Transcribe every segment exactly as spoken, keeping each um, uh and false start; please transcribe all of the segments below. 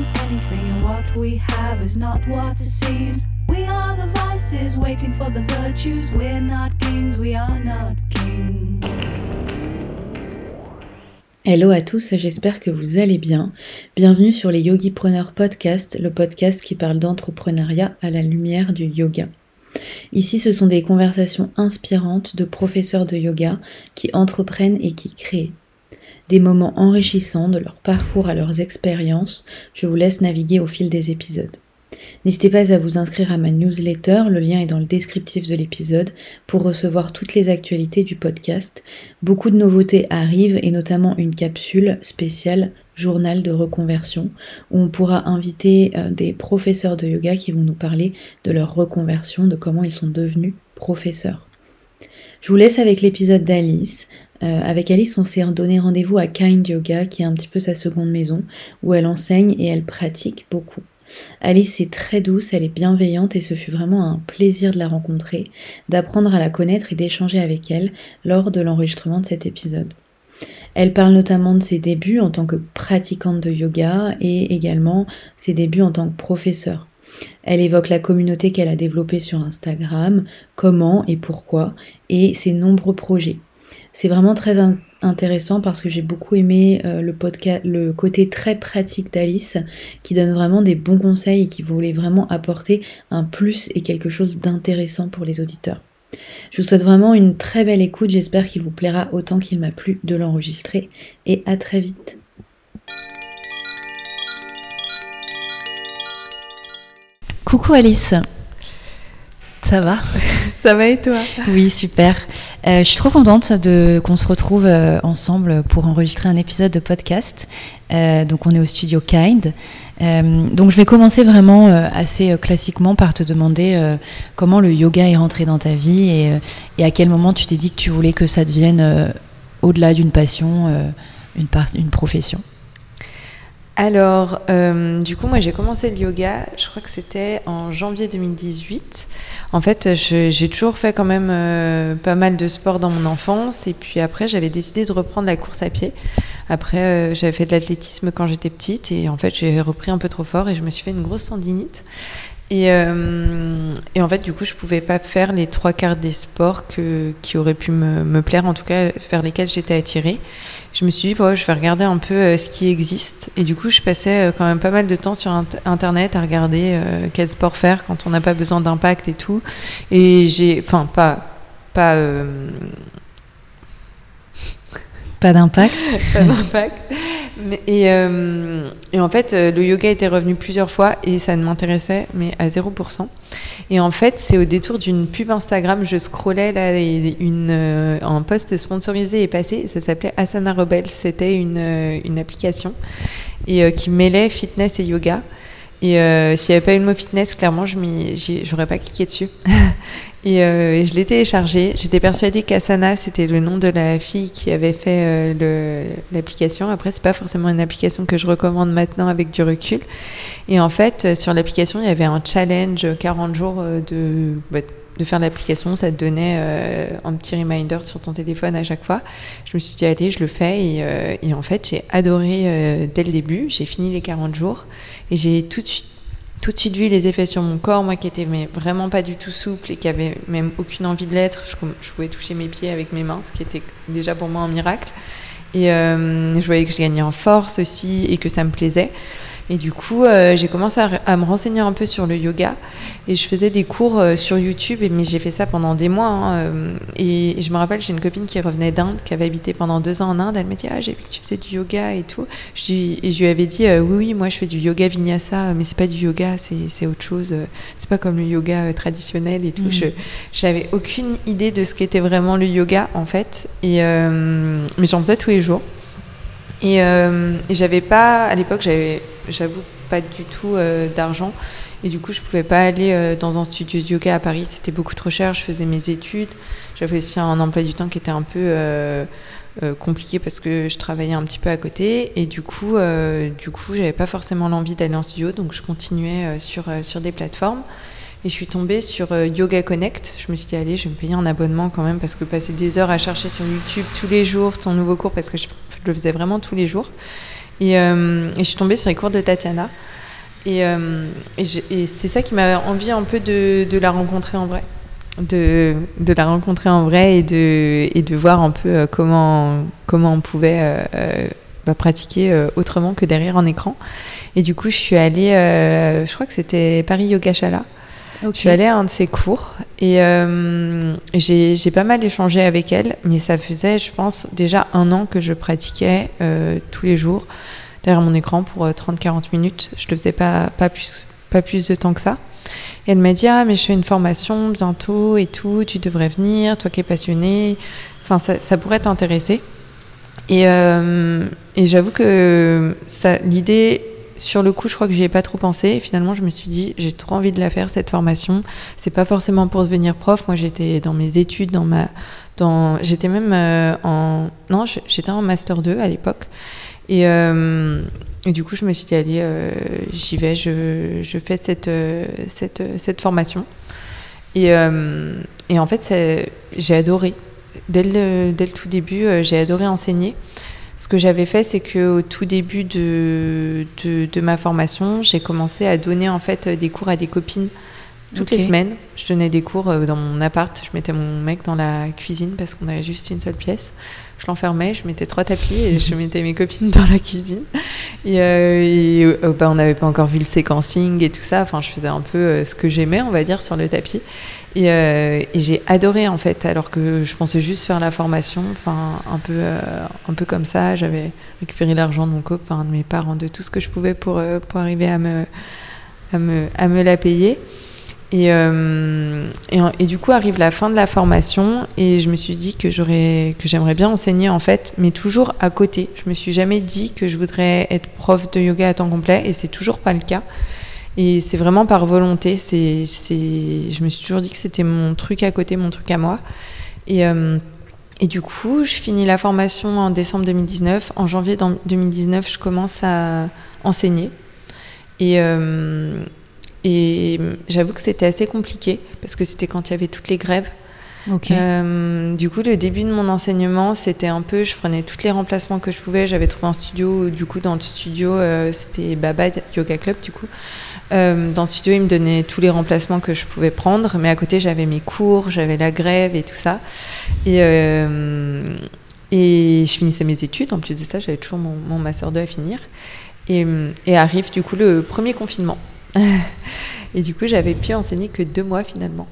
on anything, and what we have is not what it seems. We are the vices waiting for the virtues. We're not kings, we are not kings. Hello à tous, j'espère que vous allez bien. Bienvenue sur les Yogipreneurs Podcast, le podcast qui parle d'entrepreneuriat à la lumière du yoga. Ici, ce sont des conversations inspirantes de professeurs de yoga qui entreprennent et qui créent. Des moments enrichissants de leur parcours à leurs expériences, je vous laisse naviguer au fil des épisodes. N'hésitez pas à vous inscrire à ma newsletter, le lien est dans le descriptif de l'épisode, pour recevoir toutes les actualités du podcast. Beaucoup de nouveautés arrivent et notamment une capsule spéciale journal de reconversion où on pourra inviter des professeurs de yoga qui vont nous parler de leur reconversion, de comment ils sont devenus professeurs. Je vous laisse avec l'épisode d'Alice. Euh, avec Alice, on s'est donné rendez-vous à Kind Yoga, qui est un petit peu sa seconde maison, où elle enseigne et elle pratique beaucoup. Alice est très douce, elle est bienveillante et ce fut vraiment un plaisir de la rencontrer, d'apprendre à la connaître et d'échanger avec elle lors de l'enregistrement de cet épisode. Elle parle notamment de ses débuts en tant que pratiquante de yoga et également ses débuts en tant que professeure. Elle évoque la communauté qu'elle a développée sur Instagram, comment et pourquoi, et ses nombreux projets. C'est vraiment très in- intéressant parce que j'ai beaucoup aimé euh, le, podca- le côté très pratique d'Alice qui donne vraiment des bons conseils et qui voulait vraiment apporter un plus et quelque chose d'intéressant pour les auditeurs. Je vous souhaite vraiment une très belle écoute, j'espère qu'il vous plaira autant qu'il m'a plu de l'enregistrer et à très vite. Coucou Alice. Ça va ? Ça va et toi ? Oui, super. Euh, je suis trop contente de, qu'on se retrouve euh, ensemble pour enregistrer un épisode de podcast. Euh, donc, on est au studio Kind. Euh, donc, je vais commencer vraiment euh, assez classiquement par te demander euh, comment le yoga est rentré dans ta vie et, euh, et à quel moment tu t'es dit que tu voulais que ça devienne, euh, au-delà d'une passion, euh, une, par- une profession. Alors, euh, du coup, moi, j'ai commencé le yoga, je crois que c'était en janvier deux mille dix-huit. En fait, je, j'ai toujours fait quand même euh, pas mal de sport dans mon enfance. Et puis après, j'avais décidé de reprendre la course à pied. Après, euh, j'avais fait de l'athlétisme quand j'étais petite. Et en fait, j'ai repris un peu trop fort et je me suis fait une grosse tendinite. Et, euh, et en fait, du coup, je pouvais pas faire les trois quarts des sports que, qui auraient pu me, me plaire, en tout cas vers lesquels j'étais attirée. Je me suis dit, oh, je vais regarder un peu euh, ce qui existe. Et du coup, je passais euh, quand même pas mal de temps sur int- Internet à regarder euh, quel sport faire quand on n'a pas besoin d'impact et tout. Et j'ai... Enfin, pas... Pas, euh... pas d'impact. Pas d'impact. Et, euh, et en fait, le yoga était revenu plusieurs fois et ça ne m'intéressait, mais à zéro pour cent. Et en fait, c'est au détour d'une pub Instagram, je scrollais là, et une, euh, un post sponsorisé est passé, ça s'appelait Asana Rebel, c'était une, euh, une application et, euh, qui mêlait fitness et yoga. Et euh, s'il n'y avait pas eu le mot fitness, clairement, je n'aurais pas cliqué dessus. Et euh, je l'ai téléchargé. J'étais persuadée qu'Asana, c'était le nom de la fille qui avait fait euh, le, l'application. Après, c'est pas forcément une application que je recommande maintenant avec du recul. Et en fait, sur l'application, il y avait un challenge quarante jours de... Bah, de faire l'application, ça te donnait euh, un petit reminder sur ton téléphone à chaque fois. Je me suis dit, allez, je le fais. Et, euh, et en fait, j'ai adoré euh, dès le début. J'ai fini les quarante jours et j'ai tout de suite, tout de suite vu les effets sur mon corps. Moi qui n'étais vraiment pas du tout souple et qui n'avais même aucune envie de l'être, je, je pouvais toucher mes pieds avec mes mains, ce qui était déjà pour moi un miracle. Et euh, je voyais que je gagnais en force aussi et que ça me plaisait. Et du coup, euh, j'ai commencé à, à me renseigner un peu sur le yoga et je faisais des cours euh, sur YouTube, et, mais j'ai fait ça pendant des mois. Hein, euh, et, et je me rappelle, j'ai une copine qui revenait d'Inde, qui avait habité pendant deux ans en Inde. Elle m'a dit « Ah, j'ai vu que tu faisais du yoga et tout. » Je, et je lui avais dit euh, « Oui, oui, moi je fais du yoga vinyasa, mais c'est pas du yoga, c'est, c'est autre chose. Euh, c'est pas comme le yoga euh, traditionnel et tout. Mmh. » Je j'avais aucune idée de ce qu'était vraiment le yoga en fait, et, euh, mais j'en faisais tous les jours. Et, euh, et j'avais pas, à l'époque, j'avais... J'avoue, pas du tout euh, d'argent. Et du coup, je pouvais pas aller euh, dans un studio de yoga à Paris. C'était beaucoup trop cher. Je faisais mes études. J'avais aussi un emploi du temps qui était un peu euh, euh, compliqué parce que je travaillais un petit peu à côté. Et du coup, euh, du coup, j'avais pas forcément l'envie d'aller en studio. Donc, je continuais euh, sur, euh, sur des plateformes. Et je suis tombée sur euh, Yoga Connect. Je me suis dit, allez, je vais me payer un abonnement quand même parce que passer des heures à chercher sur YouTube tous les jours ton nouveau cours, parce que je, je le faisais vraiment tous les jours. Et, euh, et je suis tombée sur les cours de Tatiana. Et, euh, et, et c'est ça qui m'a envie un peu de, de la rencontrer en vrai. De, de la rencontrer en vrai et de, et de voir un peu comment, comment on pouvait euh, bah, pratiquer autrement que derrière un écran. Et du coup, je suis allée, euh, je crois que c'était Paris Yoga Shala. Okay. Je suis allée à un de ses cours et euh, j'ai, j'ai pas mal échangé avec elle, mais ça faisait, je pense, déjà un an que je pratiquais euh, tous les jours derrière mon écran pour trente à quarante minutes. Je le faisais pas, pas, plus, pas plus de temps que ça. Et elle m'a dit « Ah, mais je fais une formation bientôt et tout, tu devrais venir, toi qui es passionnée, enfin, ça, ça pourrait t'intéresser. » Et, euh, et j'avoue que ça, l'idée... Sur le coup, je crois que j'y ai pas trop pensé. Et finalement, je me suis dit, j'ai trop envie de la faire, cette formation. C'est pas forcément pour devenir prof. Moi, j'étais dans mes études, dans ma, dans, j'étais même euh, en, non, j'étais en master deux à l'époque. Et, euh, et du coup, je me suis dit, allez, euh, j'y vais, je, je fais cette, euh, cette, cette formation. Et, euh, et en fait, c'est, j'ai adoré. Dès le, dès le tout début, euh, j'ai adoré enseigner. Ce que j'avais fait, c'est qu'au tout début de, de, de ma formation, j'ai commencé à donner en fait, des cours à des copines toutes okay. les semaines. Je donnais des cours dans mon appart, je mettais mon mec dans la cuisine parce qu'on avait juste une seule pièce. Je l'enfermais, je mettais trois tapis et je mettais mes copines dans la cuisine. Et, euh, et euh, bah, on n'avait pas encore vu le séquencing et tout ça. Enfin, je faisais un peu euh, ce que j'aimais, on va dire, sur le tapis. Et, euh, et j'ai adoré en fait, alors que je pensais juste faire la formation, enfin un peu, euh, un peu comme ça. J'avais récupéré l'argent de mon copain, de mes parents, de tout ce que je pouvais pour euh, pour arriver à me à me à me la payer. Et, euh, et et du coup arrive la fin de la formation et je me suis dit que j'aurais que j'aimerais bien enseigner en fait, mais toujours à côté. Je me suis jamais dit que je voudrais être prof de yoga à temps complet et c'est toujours pas le cas. Et c'est vraiment par volonté, c'est, c'est, je me suis toujours dit que c'était mon truc à côté, mon truc à moi. Et, euh, et du coup, je finis la formation en décembre deux mille dix-neuf. En janvier deux mille dix-neuf, je commence à enseigner. Et, euh, et j'avoue que c'était assez compliqué, parce que c'était quand il y avait toutes les grèves. Okay. Euh, du coup, le début de mon enseignement, c'était un peu, je prenais tous les remplacements que je pouvais. J'avais trouvé un studio, du coup, dans le studio, euh, c'était Baba Yoga Club, du coup. Euh, dans le studio, ils me donnaient tous les remplacements que je pouvais prendre, mais à côté, j'avais mes cours, j'avais la grève et tout ça. Et, euh, et je finissais mes études. En plus de ça, j'avais toujours mon, mon master deux à finir. Et, et arrive, du coup, le premier confinement. Et du coup, j'avais pu enseigner que deux mois, finalement.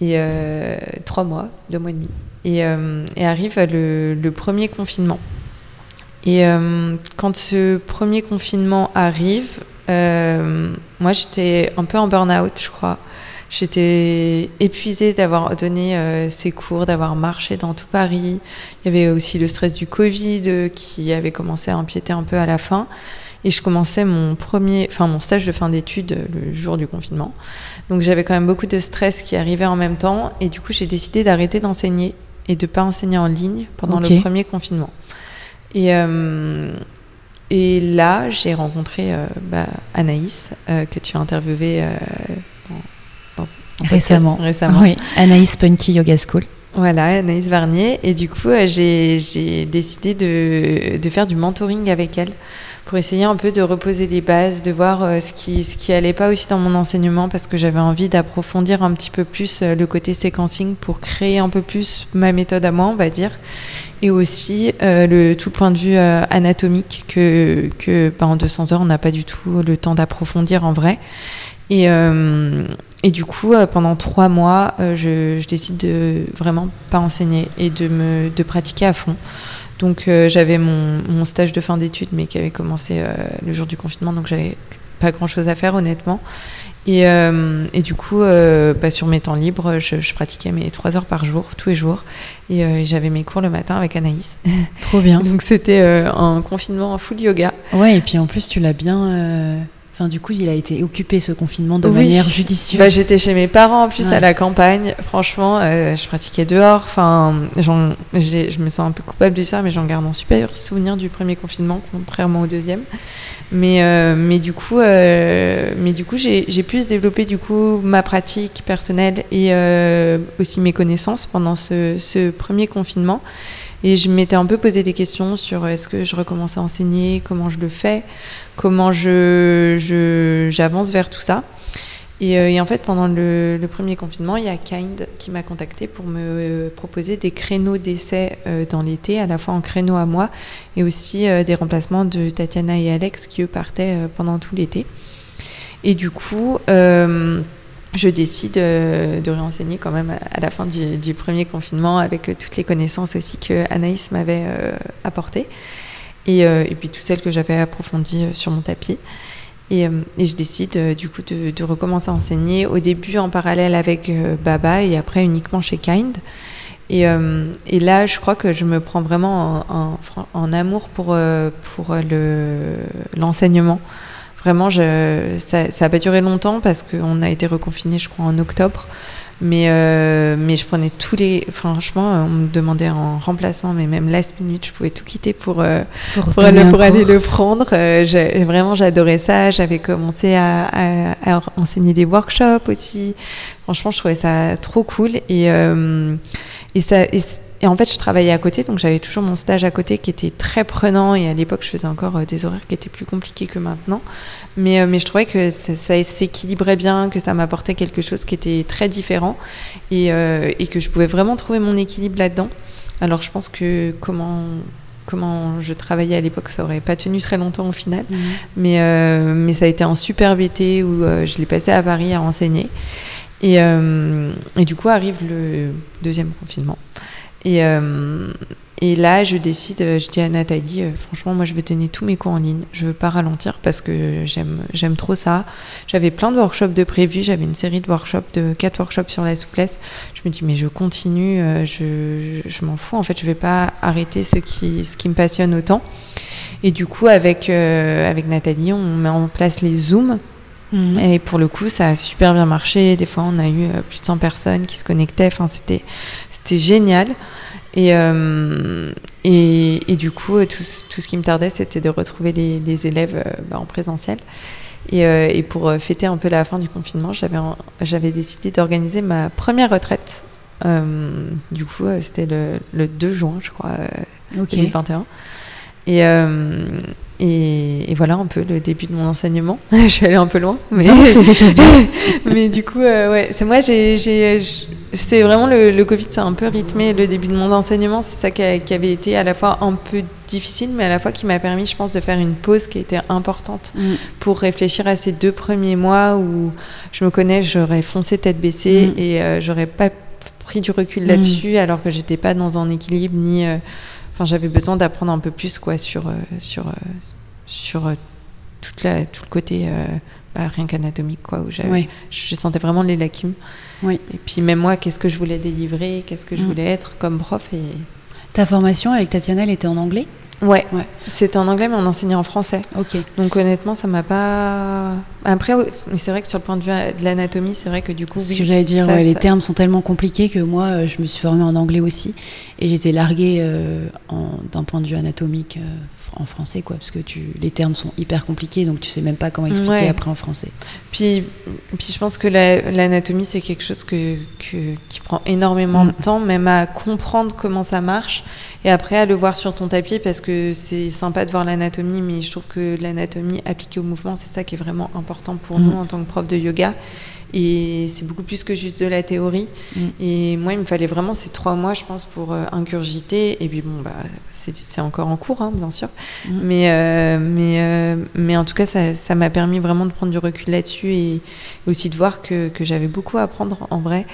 Et euh, trois mois, deux mois et demi. Et, euh, et arrive le, le premier confinement. Et euh, quand ce premier confinement arrive, euh, moi j'étais un peu en burn-out, je crois. J'étais épuisée d'avoir donné euh, ces cours, d'avoir marché dans tout Paris. Il y avait aussi le stress du Covid qui avait commencé à empiéter un peu à la fin. Et je commençais mon premier, enfin mon stage de fin d'études le jour du confinement. Donc j'avais quand même beaucoup de stress qui arrivait en même temps. Et du coup, j'ai décidé d'arrêter d'enseigner et de pas enseigner en ligne pendant okay. le premier confinement. Et, euh, et là, j'ai rencontré euh, bah, Anaïs, euh, que tu as interviewée euh, dans, dans, dans récemment. Podcast, récemment. Oui, Anaïs Punky Yoga School. Voilà, Anaïs Varnier. Et du coup, j'ai, j'ai décidé de, de faire du mentoring avec elle pour essayer un peu de reposer les bases, de voir ce qui ce qui allait pas aussi dans mon enseignement, parce que j'avais envie d'approfondir un petit peu plus le côté séquencing pour créer un peu plus ma méthode à moi, on va dire, et aussi euh, le tout le point de vue euh, anatomique que, que bah, en deux cents heures, on n'a pas du tout le temps d'approfondir en vrai. Et, euh, et du coup, euh, pendant trois mois, euh, je, je décide de vraiment pas enseigner et de me de pratiquer à fond. Donc euh, j'avais mon, mon stage de fin d'études, mais qui avait commencé euh, le jour du confinement, donc j'avais pas grand-chose à faire honnêtement. Et, euh, et du coup, euh, bah, sur mes temps libres, je, je pratiquais mes trois heures par jour, tous les jours. Et euh, j'avais mes cours le matin avec Anaïs. Trop bien. Donc c'était euh, un confinement en full yoga. Ouais, et puis en plus tu l'as bien... Euh... Enfin, du coup, il a été occupé, ce confinement, de oui. manière judicieuse. Bah, j'étais chez mes parents, en plus, ouais. à la campagne. Franchement, euh, je pratiquais dehors. Enfin, j'en, j'ai, je me sens un peu coupable de ça, mais j'en garde un super souvenir du premier confinement, contrairement au deuxième. Mais, euh, mais du coup, euh, mais du coup j'ai, j'ai pu se développer du coup, ma pratique personnelle et euh, aussi mes connaissances pendant ce, ce premier confinement. Et je m'étais un peu posé des questions sur est-ce que je recommence à enseigner, comment je le fais, comment je, je, j'avance vers tout ça. Et, et en fait, pendant le, le premier confinement, il y a Kind qui m'a contactée pour me euh, proposer des créneaux d'essai euh, dans l'été, à la fois en créneau à moi et aussi euh, des remplacements de Tatiana et Alex qui, eux, partaient euh, pendant tout l'été. Et du coup, euh, je décide euh, de réenseigner quand même à la fin du, du premier confinement avec euh, toutes les connaissances aussi que Anaïs m'avait euh, apportées et, euh, et puis toutes celles que j'avais approfondies euh, sur mon tapis. Et, et je décide euh, du coup de, de recommencer à enseigner, au début en parallèle avec euh, Baba et après uniquement chez Kind. Et, euh, et là, je crois que je me prends vraiment en, en, en amour pour, euh, pour le, l'enseignement. Vraiment, je, ça n'a pas duré longtemps parce qu'on a été reconfinés, je crois, en octobre. Mais, euh, mais je prenais tous les... Franchement, on me demandait en remplacement, mais même last minute, je pouvais tout quitter pour, euh, pour, pour, aller, pour aller le prendre. Euh, j'ai, vraiment, j'adorais ça. J'avais commencé à, à, à enseigner des workshops aussi. Franchement, je trouvais ça trop cool. Et, euh, et, ça, et, et en fait, je travaillais à côté, donc j'avais toujours mon stage à côté qui était très prenant. Et à l'époque, je faisais encore des horaires qui étaient plus compliqués que maintenant. Mais, mais je trouvais que ça, ça s'équilibrait bien, que ça m'apportait quelque chose qui était très différent. Et, euh, et que je pouvais vraiment trouver mon équilibre là-dedans. Alors je pense que comment, comment je travaillais à l'époque, ça n'aurait pas tenu très longtemps au final. Mmh. Mais, euh, mais ça a été un superbe été où euh, je l'ai passé à Paris à enseigner. Et, euh, et du coup arrive le deuxième confinement. Et, euh, et là, je décide, je dis à Nathalie, euh, franchement, moi, je vais donner tous mes cours en ligne. Je veux pas ralentir parce que j'aime, j'aime trop ça. J'avais plein de workshops de prévus. J'avais une série de workshops, de quatre workshops sur la souplesse. Je me dis, mais je continue, euh, je, je m'en fous. En fait, je vais pas arrêter ce qui, ce qui me passionne autant. Et du coup, avec, euh, avec Nathalie, on met en place les Zooms. Mmh. Et pour le coup, ça a super bien marché. Des fois, on a eu plus de cent personnes qui se connectaient. Enfin, c'était, c'était génial. Et, euh, et, et du coup, tout, tout ce qui me tardait, c'était de retrouver les, les élèves euh, bah, en présentiel. Et, euh, et pour fêter un peu la fin du confinement, j'avais, j'avais décidé d'organiser ma première retraite. Euh, du coup, c'était le, le deux juin, je crois, euh, okay. deux mille vingt et un. Et, euh, et, et voilà un peu le début de mon enseignement. Je suis allée un peu loin, mais, mais du coup, euh, ouais, c'est moi, j'ai, j'ai, j'ai, c'est vraiment le, le Covid, ça a un peu rythmé le début de mon enseignement. C'est ça qui, a, qui avait été à la fois un peu difficile, mais à la fois qui m'a permis, je pense, de faire une pause qui était importante mm. pour réfléchir à ces deux premiers mois où je me connais, j'aurais foncé tête baissée mm. et euh, j'aurais pas pris du recul là-dessus, mm. alors que j'étais pas dans un équilibre ni. Euh, Enfin, j'avais besoin d'apprendre un peu plus quoi, sur, euh, sur, euh, sur euh, toute la, tout le côté euh, bah, rien qu'anatomique, quoi, où oui. je sentais vraiment les lacunes. Oui. Et puis même moi, qu'est-ce que je voulais délivrer, qu'est-ce que je voulais être comme prof. Et... Ta formation avec Tatiana, elle était en anglais ? Ouais, ouais, c'était en anglais, mais on enseignait en français. Ok. Donc honnêtement, ça m'a pas. Après, c'est vrai que sur le point de vue de l'anatomie, c'est vrai que du coup. Ce oui, que j'allais dire, ça, ouais, ça... les termes sont tellement compliqués que moi, je me suis formée en anglais aussi, et j'étais larguée euh, en, d'un point de vue anatomique euh, en français, quoi, parce que tu, les termes sont hyper compliqués, donc tu sais même pas comment expliquer ouais. après en français. Puis, puis je pense que la, l'anatomie, c'est quelque chose que, que qui prend énormément mmh. de temps, même à comprendre comment ça marche, et après à le voir sur ton tapis, parce que c'est sympa de voir l'anatomie, mais je trouve que l'anatomie appliquée au mouvement, c'est ça qui est vraiment important pour mmh. nous en tant que prof de yoga. Et c'est beaucoup plus que juste de la théorie. Mmh. Et moi, il me fallait vraiment ces trois mois, je pense, pour euh, ingurgiter. Et puis bon, bah, c'est, c'est encore en cours, hein, bien sûr. Mmh. Mais, euh, mais, euh, mais en tout cas, ça, ça m'a permis vraiment de prendre du recul là-dessus et aussi de voir que, que j'avais beaucoup à apprendre en vrai.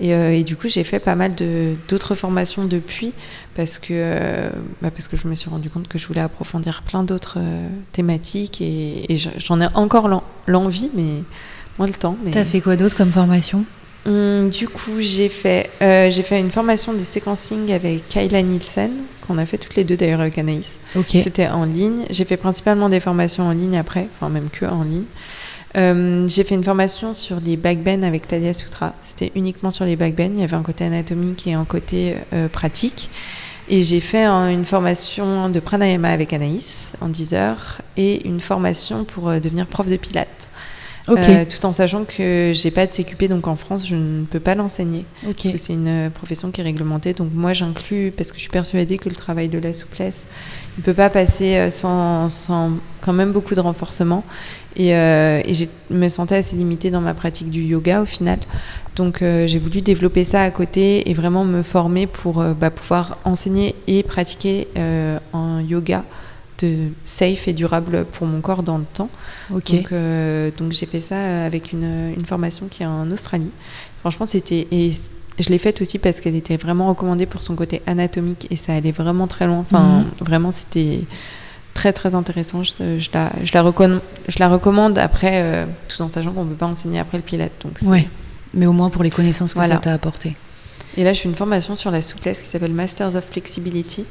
Et, euh, et du coup, j'ai fait pas mal de, d'autres formations depuis parce que, euh, bah parce que je me suis rendu compte que je voulais approfondir plein d'autres euh, thématiques et, et j'en ai encore l'en, l'envie, mais moins le temps. Mais... T'as fait quoi d'autre comme formation ? Hum, du coup, j'ai fait, euh, j'ai fait une formation de séquencing avec Kaila Nielsen, qu'on a fait toutes les deux d'ailleurs avec Anaïs. Okay. C'était en ligne. J'ai fait principalement des formations en ligne après, enfin même que en ligne. Euh, j'ai fait une formation sur les backbends avec Talia Sutra. C'était uniquement sur les backbends. Il y avait un côté anatomique et un côté euh, pratique. Et j'ai fait un, une formation de pranayama avec Anaïs en dix heures et une formation pour euh, devenir prof de pilates Okay. Euh, tout en sachant que j'ai pas de C Q P, donc en France je ne peux pas l'enseigner, okay. parce que c'est une profession qui est réglementée, donc moi j'inclus, parce que je suis persuadée que le travail de la souplesse il peut pas passer sans, sans quand même beaucoup de renforcement, et, euh, et je me sentais assez limitée dans ma pratique du yoga au final, donc euh, j'ai voulu développer ça à côté et vraiment me former pour euh, bah, pouvoir enseigner et pratiquer euh, un yoga de safe et durable pour mon corps dans le temps. Okay. Donc, euh, donc j'ai fait ça avec une, une formation qui est en Australie. Franchement, c'était... Et je l'ai faite aussi parce qu'elle était vraiment recommandée pour son côté anatomique et ça allait vraiment très loin. Enfin, mmh. Vraiment, c'était très, très intéressant. Je, je, la, je, la, recon, je la recommande après, euh, tout en sachant qu'on ne peut pas enseigner après le Pilate. Donc c'est... Ouais. Mais au moins pour les connaissances que voilà. ça t'a apportées. Et là, je fais une formation sur la souplesse qui s'appelle Masters of Flexibility.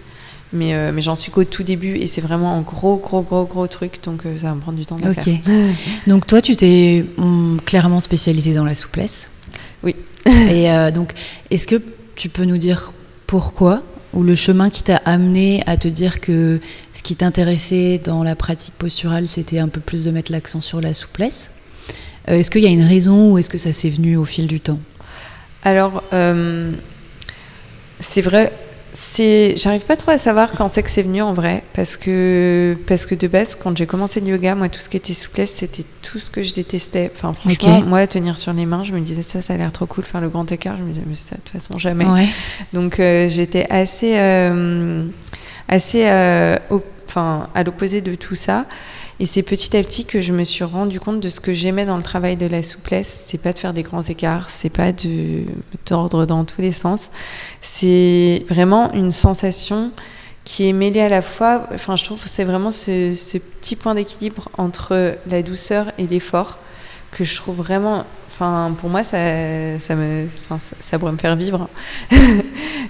Mais, euh, mais j'en suis qu'au tout début et c'est vraiment un gros, gros, gros, gros truc. Donc, euh, ça va me prendre du temps de okay. faire. Donc, toi, tu t'es mm, clairement spécialisée dans la souplesse. Oui. Et euh, donc, est-ce que tu peux nous dire pourquoi ou le chemin qui t'a amené à te dire que ce qui t'intéressait dans la pratique posturale, c'était un peu plus de mettre l'accent sur la souplesse ? euh, Est-ce qu'il y a une raison ou est-ce que ça s'est venu au fil du temps ? Alors, euh, c'est vrai... C'est... J'arrive pas trop à savoir quand c'est que c'est venu en vrai, parce que, parce que de base, quand j'ai commencé le yoga, moi, tout ce qui était souplesse, c'était tout ce que je détestais. Enfin, franchement, okay. moi, tenir sur les mains, je me disais, ça, ça a l'air trop cool, faire le grand écart. Je me disais, mais ça, de toute façon, jamais. Ouais. Donc, euh, j'étais assez, euh, assez euh, op- enfin, à l'opposé de tout ça. Et c'est petit à petit que je me suis rendu compte de ce que j'aimais dans le travail de la souplesse. C'est pas de faire des grands écarts, c'est pas de me tordre dans tous les sens. C'est vraiment une sensation qui est mêlée à la fois... Enfin, je trouve que c'est vraiment ce, ce petit point d'équilibre entre la douceur et l'effort que je trouve vraiment... Enfin, pour moi, ça, ça, me, enfin, ça, ça pourrait me faire vivre.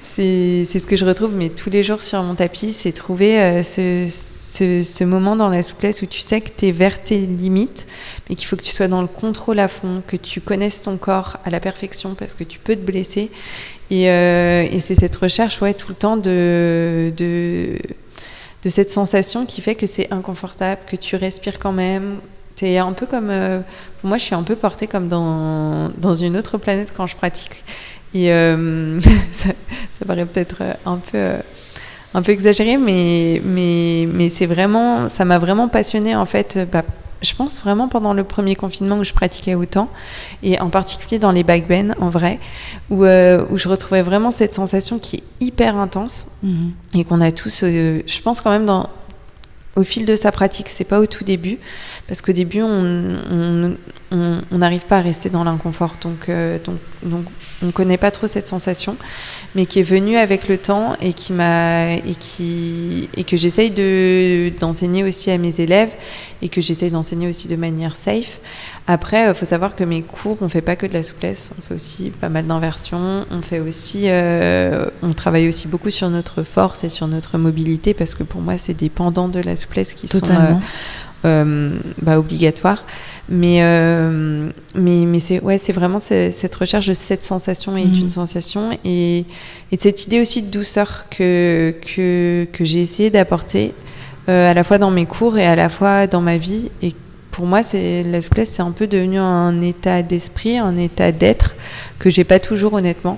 c'est, c'est ce que je retrouve, mais tous les jours sur mon tapis, c'est trouver euh, ce... Ce, ce moment dans la souplesse où tu sais que tu es vers tes limites, mais qu'il faut que tu sois dans le contrôle à fond, que tu connaisses ton corps à la perfection parce que tu peux te blesser. Et, euh, et c'est cette recherche ouais, tout le temps de, de, de cette sensation qui fait que c'est inconfortable, que tu respires quand même. C'est un peu comme... Euh, pour moi, je suis un peu portée comme dans, dans une autre planète quand je pratique. Et euh, ça, ça paraît peut-être un peu... Euh, un peu exagéré, mais, mais, mais c'est vraiment, ça m'a vraiment passionnée, en fait, bah, je pense vraiment pendant le premier confinement où je pratiquais autant, et en particulier dans les backbends, en vrai, où, euh, où je retrouvais vraiment cette sensation qui est hyper intense, mmh. et qu'on a tous, euh, je pense quand même, dans, au fil de sa pratique, c'est pas au tout début, parce qu'au début, on n'arrive pas à rester dans l'inconfort, donc, euh, donc, donc on connaît pas trop cette sensation, mais qui est venue avec le temps et, qui m'a, et, qui, et que j'essaye de, d'enseigner aussi à mes élèves et que j'essaye d'enseigner aussi de manière safe. Après, il faut savoir que mes cours, on fait pas que de la souplesse, on fait aussi pas mal d'inversions, on fait aussi, euh, on travaille aussi beaucoup sur notre force et sur notre mobilité parce que pour moi, c'est dépendant de la souplesse qui Totalement. sont euh, euh, bah, obligatoires. Mais, euh, mais, mais c'est, ouais, c'est vraiment ce, cette recherche de cette sensation et mmh. d'une sensation et, et de cette idée aussi de douceur que, que, que j'ai essayé d'apporter euh, à la fois dans mes cours et à la fois dans ma vie. Et pour moi, c'est, la souplesse, c'est un peu devenu un état d'esprit, un état d'être que j'ai pas toujours honnêtement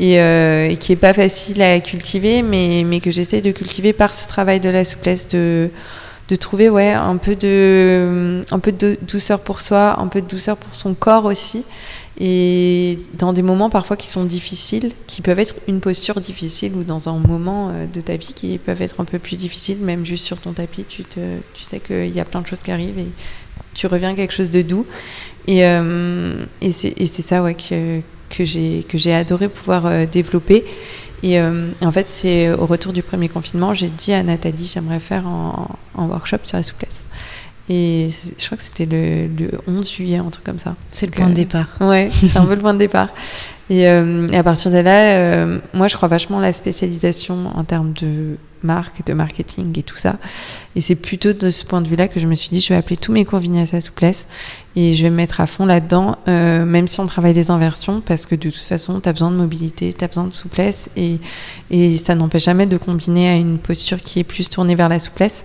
et, euh, et qui est pas facile à cultiver, mais, mais que j'essaie de cultiver par ce travail de la souplesse, de, de trouver ouais, un peu de, un peu de douceur pour soi, un peu de douceur pour son corps aussi. Et dans des moments parfois qui sont difficiles, qui peuvent être une posture difficile ou dans un moment de ta vie qui peuvent être un peu plus difficiles, même juste sur ton tapis, tu, te, tu sais qu'il y a plein de choses qui arrivent et tu reviens quelque chose de doux. Et, euh, et, c'est, et c'est ça ouais, que, que, j'ai, que j'ai adoré pouvoir euh, développer. Et euh, en fait, c'est au retour du premier confinement, j'ai dit à Nathalie, j'aimerais faire un, un workshop sur la souplesse. Et je crois que c'était le, le onze juillet, un truc comme ça. C'est le point euh, de départ. Ouais, c'est un peu le point de départ. Et, euh, et à partir de là, euh, moi, je crois vachement à la spécialisation en termes de marque, de marketing et tout ça. Et c'est plutôt de ce point de vue-là que je me suis dit, je vais appeler tous mes cours Vinyasa Souplesse et je vais me mettre à fond là-dedans, euh, même si on travaille des inversions, parce que de toute façon, tu as besoin de mobilité, tu as besoin de souplesse et, et ça n'empêche jamais de combiner à une posture qui est plus tournée vers la souplesse.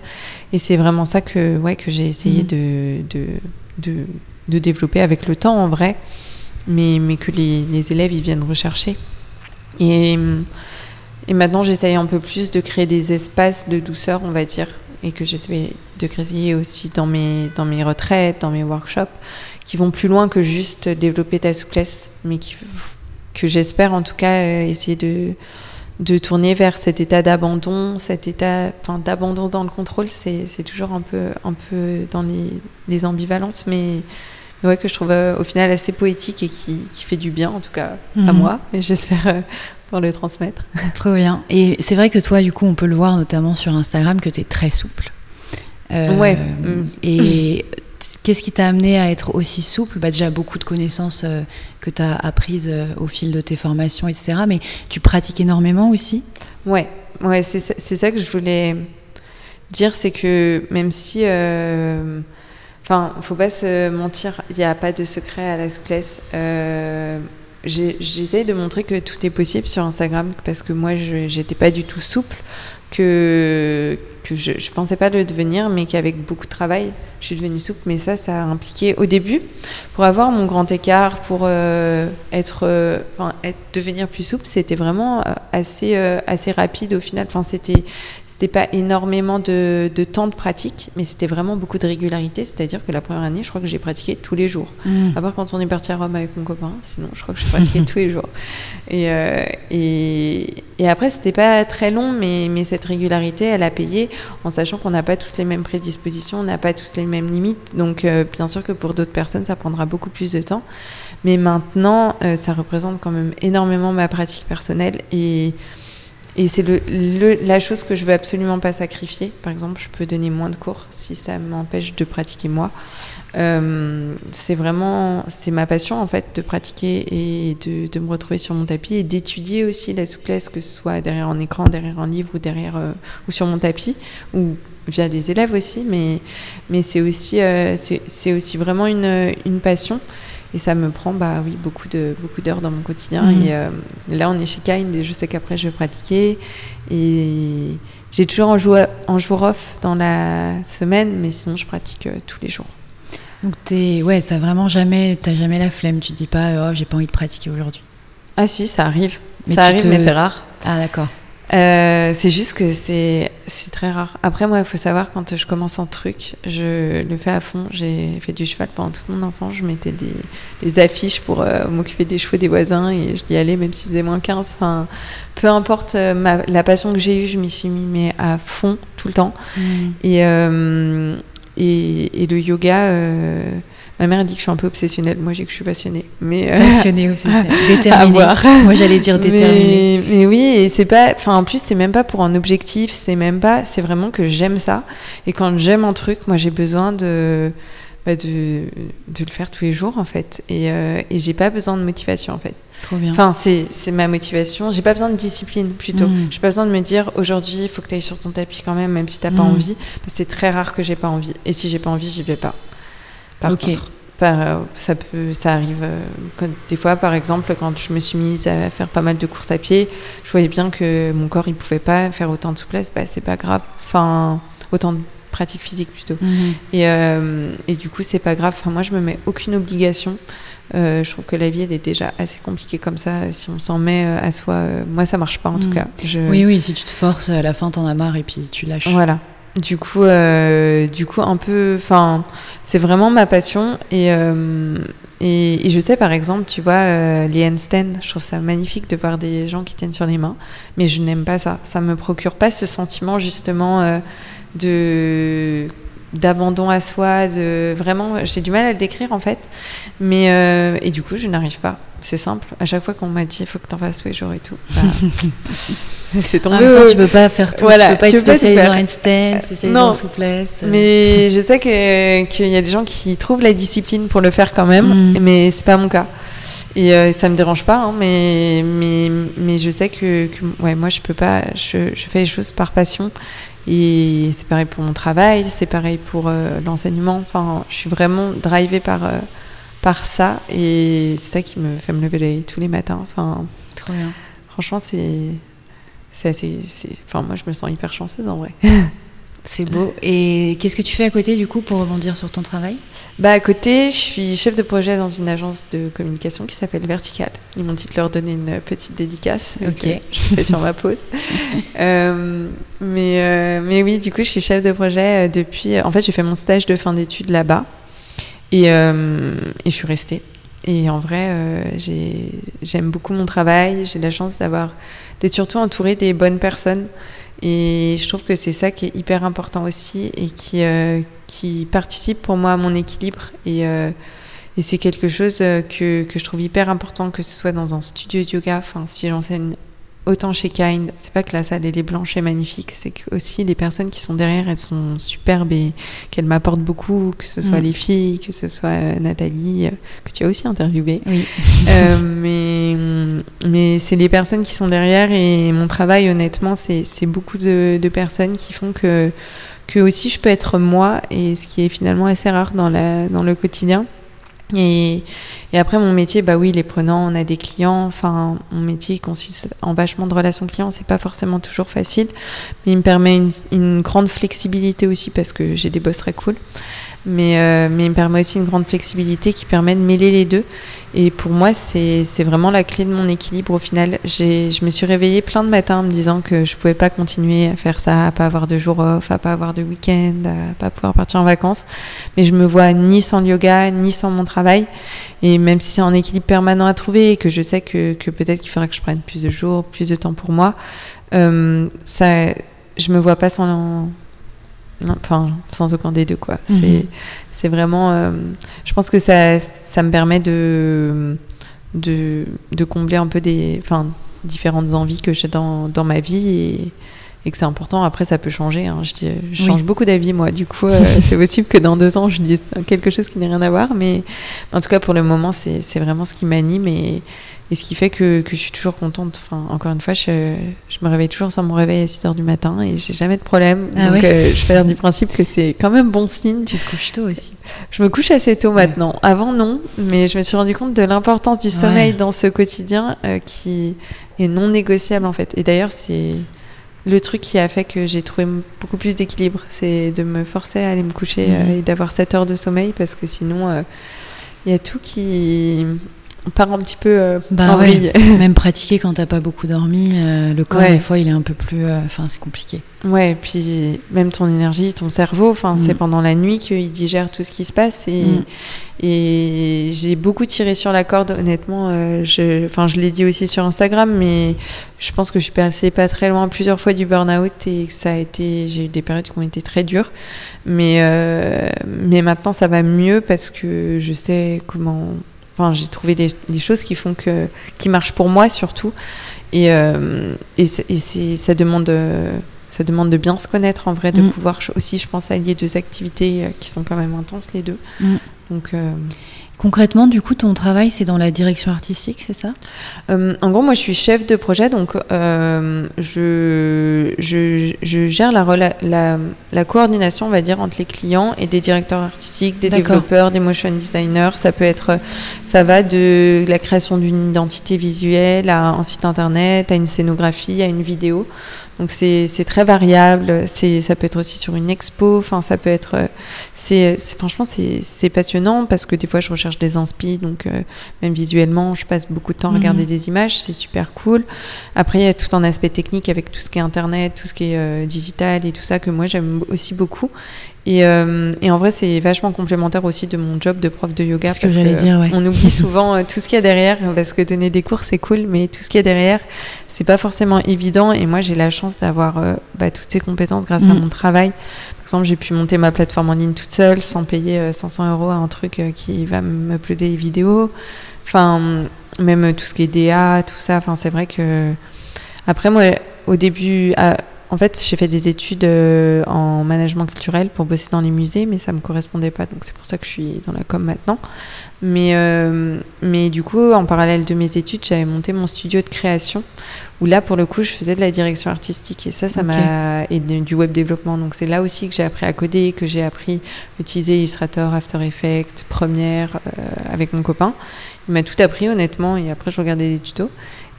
Et c'est vraiment ça que, ouais, que j'ai essayé mmh. de, de, de, de développer avec le temps en vrai, mais, mais que les, les élèves ils viennent rechercher. Et, et maintenant, j'essaye un peu plus de créer des espaces de douceur, on va dire, et que j'essaie de créer aussi dans mes, dans mes retraites, dans mes workshops, qui vont plus loin que juste développer ta souplesse, mais qui, que j'espère en tout cas essayer de, de tourner vers cet état d'abandon, cet état enfin, d'abandon dans le contrôle. C'est, c'est toujours un peu, un peu dans les, les ambivalences, mais... Ouais, que je trouve euh, au final assez poétique et qui, qui fait du bien, en tout cas mmh. à moi, et j'espère euh, pouvoir le transmettre. Trop bien. Et c'est vrai que toi, du coup, on peut le voir notamment sur Instagram que tu es très souple. Euh, ouais. Mmh. Et qu'est-ce qui t'a amené à être aussi souple ? Bah, déjà, beaucoup de connaissances euh, que tu as apprises euh, au fil de tes formations, et cetera. Mais tu pratiques énormément aussi ? Ouais, ouais c'est, ça, c'est ça que je voulais dire, c'est que même si. Euh, Enfin, faut pas se mentir, il n'y a pas de secret à la souplesse. Euh, j'ai, j'essaie de montrer que tout est possible sur Instagram parce que moi, je n'étais pas du tout souple, que, que je ne pensais pas le devenir, mais qu'avec beaucoup de travail, je suis devenue souple. Mais ça, ça a impliqué au début, pour avoir mon grand écart, pour euh, être, euh, enfin, être, devenir plus souple, c'était vraiment assez, euh, assez rapide au final. Enfin, c'était... C'était pas énormément de, de temps de pratique, mais c'était vraiment beaucoup de régularité. C'est-à-dire que la première année, je crois que j'ai pratiqué tous les jours. Mmh. À part quand on est parti à Rome avec mon copain, sinon je crois que je pratiquais tous les jours. Et, euh, et, et après, c'était pas très long, mais, mais cette régularité, elle a payé en sachant qu'on n'a pas tous les mêmes prédispositions, on n'a pas tous les mêmes limites. Donc, euh, bien sûr que pour d'autres personnes, ça prendra beaucoup plus de temps. Mais maintenant, euh, ça représente quand même énormément ma pratique personnelle et... Et c'est le, le, la chose que je veux absolument pas sacrifier. Par exemple, je peux donner moins de cours si ça m'empêche de pratiquer moi. Euh, c'est vraiment, c'est ma passion en fait de pratiquer et de, de me retrouver sur mon tapis et d'étudier aussi la souplesse, que ce soit derrière un écran, derrière un livre ou derrière euh, ou sur mon tapis ou via des élèves aussi. Mais mais c'est aussi euh, c'est, c'est aussi vraiment une une passion. Et ça me prend bah, oui, beaucoup, de, beaucoup d'heures dans mon quotidien. Mmh. Et euh, là, on est chez Kind et je sais qu'après, je vais pratiquer. Et j'ai toujours un jour, un jour off dans la semaine, mais sinon, je pratique euh, tous les jours. Donc, t'es, ouais, ça vraiment jamais, t'as jamais la flemme. Tu ne dis pas, oh, j'ai pas envie de pratiquer aujourd'hui. Ah si, ça arrive. Mais ça arrive, te... mais c'est rare. Ah d'accord. Euh, c'est juste que c'est, c'est très rare. Après, moi, il faut savoir, quand je commence un truc, je le fais à fond. J'ai fait du cheval pendant toute mon enfance. Je mettais des, des affiches pour euh, m'occuper des chevaux des voisins et je y allais, même s'il faisait moins quinze. Enfin, peu importe ma, la passion que j'ai eue, je m'y suis mis mais à fond tout le temps. Mmh. Et, euh, et, et le yoga... Euh, ma mère dit que je suis un peu obsessionnelle. Moi, j'ai que je suis passionnée. Mais euh... passionnée, obsessionnelle, déterminée. Moi, j'allais dire déterminée. Mais, mais oui, et c'est pas. Enfin, en plus, c'est même pas pour un objectif. C'est même pas. C'est vraiment que j'aime ça. Et quand j'aime un truc, moi, j'ai besoin de bah, de de le faire tous les jours, en fait. Et euh, et j'ai pas besoin de motivation, en fait. Trop bien. Enfin, c'est c'est ma motivation. J'ai pas besoin de discipline, plutôt. Mmh. J'ai pas besoin de me dire aujourd'hui, il faut que t'ailles sur ton tapis quand même, même si t'as mmh. pas envie. Parce que c'est très rare que j'ai pas envie. Et si j'ai pas envie, j'y vais pas. Par okay. contre, par, ça, peut, ça arrive euh, quand, des fois, par exemple, quand je me suis mise à faire pas mal de courses à pied, je voyais bien que mon corps il pouvait pas faire autant de souplesse, bah, c'est pas grave, enfin, autant de pratique physique plutôt. Mm-hmm. Et, euh, et du coup, c'est pas grave, enfin, moi je me mets aucune obligation. Euh, je trouve que la vie elle est déjà assez compliquée comme ça. Si on s'en met à soi, euh, moi ça marche pas en mmh. tout cas. Je... Oui, oui, si tu te forces, à la fin t'en as marre et puis tu lâches. Voilà. Du coup, euh, du coup, un peu, enfin, c'est vraiment ma passion et, euh, et, et je sais, par exemple, tu vois, euh, les handstands, je trouve ça magnifique de voir des gens qui tiennent sur les mains, mais je n'aime pas ça. Ça me procure pas ce sentiment justement euh, de d'abandon à soi, de vraiment, j'ai du mal à le décrire en fait. Mais euh, et du coup, je n'arrive pas. C'est simple. À chaque fois qu'on m'a dit, il faut que t'en fasses tous les jours et tout. Bah, c'est tombé. En même temps, tu peux pas faire tout. Voilà, tu peux pas tu être spécialisé en handstand, spécialisé en souplesse. Mais je sais que qu'il y a des gens qui trouvent la discipline pour le faire quand même, mm. mais c'est pas mon cas. Et euh, ça me dérange pas, hein, mais mais mais je sais que, que ouais, moi je peux pas. Je je fais les choses par passion. Et c'est pareil pour mon travail, c'est pareil pour euh, l'enseignement. Enfin, je suis vraiment drivée par, euh, par ça. Et c'est ça qui me fait me lever les, tous les matins. Enfin, trop bien. Franchement, c'est, c'est assez... C'est, enfin, moi, je me sens hyper chanceuse, en vrai. C'est beau. Et qu'est-ce que tu fais à côté, du coup, pour rebondir sur ton travail ? Bah, à côté, je suis chef de projet dans une agence de communication qui s'appelle Vertical. Ils m'ont dit de leur donner une petite dédicace. Ok. Euh, je fais sur ma pause. euh, mais, euh, mais oui, du coup, je suis chef de projet depuis... En fait, j'ai fait mon stage de fin d'études là-bas. Et, euh, et je suis restée. Et en vrai, euh, j'ai, j'aime beaucoup mon travail. J'ai la chance d'avoir... d'être surtout entourée des bonnes personnes. Et je trouve que c'est ça qui est hyper important aussi et qui, euh, qui participe pour moi à mon équilibre. Et, euh, et c'est quelque chose que, que je trouve hyper important, que ce soit dans un studio de yoga. Enfin, si j'enseigne autant chez Kind, c'est pas que la salle elle est blanche et magnifique, c'est que aussi les personnes qui sont derrière, elles sont superbes et qu'elles m'apportent beaucoup, que ce soit mmh. les filles, que ce soit Nathalie, que tu as aussi interviewée. Oui. euh, mais, mais c'est les personnes qui sont derrière et mon travail, honnêtement, c'est, c'est beaucoup de, de personnes qui font que, que aussi je peux être moi, et ce qui est finalement assez rare dans, la, dans le quotidien. Et, et après mon métier, bah oui, il est prenant, on a des clients, enfin mon métier consiste en vachement de relations clients, c'est pas forcément toujours facile, mais il me permet une, une grande flexibilité aussi parce que j'ai des boss très cool, mais, euh, mais il me permet aussi une grande flexibilité qui permet de mêler les deux, et pour moi c'est, c'est vraiment la clé de mon équilibre au final. J'ai, je me suis réveillée plein de matins en me disant que je pouvais pas continuer à faire ça, à pas avoir de jour off, à pas avoir de week-end, à pas pouvoir partir en vacances, mais je me vois ni sans le yoga, ni sans mon travail. Et même si c'est un équilibre permanent à trouver et que je sais que, que peut-être qu'il faudra que je prenne plus de jours, plus de temps pour moi, euh, ça, je me vois pas sans, non, enfin, sans aucun des deux, quoi. Mm-hmm. C'est, c'est vraiment... Euh, je pense que ça, ça me permet de, de, de combler un peu des, enfin, différentes envies que j'ai dans, dans ma vie et... et que c'est important. Après, ça peut changer, hein. Je, dis, je change oui. beaucoup d'avis, moi. Du coup, euh, c'est possible que dans deux ans, je dise quelque chose qui n'a rien à voir. Mais en tout cas, pour le moment, c'est, c'est vraiment ce qui m'anime et, et ce qui fait que, que je suis toujours contente. Enfin, encore une fois, je, je me réveille toujours sans mon réveil à six heures du matin et j'ai jamais de problème. Ah donc, ouais. euh, je pars du principe que c'est quand même bon signe. Tu te couches tôt aussi. Je me couche assez tôt maintenant. Ouais. Avant, non. Mais je me suis rendu compte de l'importance du sommeil ouais. dans ce quotidien euh, qui est non négociable, en fait. Et d'ailleurs, c'est... le truc qui a fait que j'ai trouvé beaucoup plus d'équilibre, c'est de me forcer à aller me coucher mmh. euh, et d'avoir sept heures de sommeil, parce que sinon, il euh, y a tout qui part un petit peu euh, bah en vrille. Ouais. Même pratiquer quand t'as pas beaucoup dormi, euh, le corps, ouais. des fois, il est un peu plus... Enfin, euh, c'est compliqué. Ouais, puis même ton énergie, ton cerveau, enfin, mmh. c'est pendant la nuit qu'il digère tout ce qui se passe. Et, mmh. et j'ai beaucoup tiré sur la corde, honnêtement. Euh, je, enfin, je l'ai dit aussi sur Instagram, mais je pense que je suis passée pas très loin plusieurs fois du burn-out et que ça a été, j'ai eu des périodes qui ont été très dures. Mais, euh, mais maintenant, ça va mieux parce que je sais comment... Enfin, j'ai trouvé des, des choses qui font que, qui marchent pour moi surtout, et, euh, et, c'est, et c'est, ça demande, ça demande de bien se connaître en vrai, de mmh. pouvoir aussi, je pense, allier deux activités qui sont quand même intenses les deux. Mmh. Donc euh... concrètement, du coup, ton travail, c'est dans la direction artistique, c'est ça ? euh, En gros, moi, je suis chef de projet, donc euh, je, je, je gère la, rela- la, la coordination, on va dire, entre les clients et des directeurs artistiques, des D'accord. développeurs, des motion designers. Ça peut être, ça va de la création d'une identité visuelle à un site internet, à une scénographie, à une vidéo. Donc c'est c'est très variable, c'est ça peut être aussi sur une expo, enfin ça peut être c'est, c'est franchement c'est c'est passionnant parce que des fois je recherche des inspi, donc euh, même visuellement, je passe beaucoup de temps à regarder mmh. des images, c'est super cool. Après il y a tout un aspect technique avec tout ce qui est internet, tout ce qui est euh, digital et tout ça que moi j'aime aussi beaucoup. Et, euh, et en vrai, c'est vachement complémentaire aussi de mon job de prof de yoga. Ce parce que j'allais que dire, ouais. On oublie souvent tout ce qu'il y a derrière, parce que donner des cours, c'est cool, mais tout ce qu'il y a derrière, c'est pas forcément évident. Et moi, j'ai la chance d'avoir euh, bah, toutes ces compétences grâce mmh. à mon travail. Par exemple, j'ai pu monter ma plateforme en ligne toute seule, sans payer euh, cinq cents euros à un truc euh, qui va m'uploader les vidéos. Enfin, même tout ce qui est D A, tout ça. Enfin, c'est vrai que... Après, moi, au début... À... En fait, j'ai fait des études euh, en management culturel pour bosser dans les musées, mais ça me correspondait pas, donc c'est pour ça que je suis dans la com maintenant. Mais, euh, mais du coup, en parallèle de mes études, j'avais monté mon studio de création, où là, pour le coup, je faisais de la direction artistique, et ça, ça okay. m'a... et de, du web développement, donc c'est là aussi que j'ai appris à coder, que j'ai appris à utiliser Illustrator, After Effects, Premiere, euh, avec mon copain. Il m'a tout appris, honnêtement, et après, je regardais des tutos.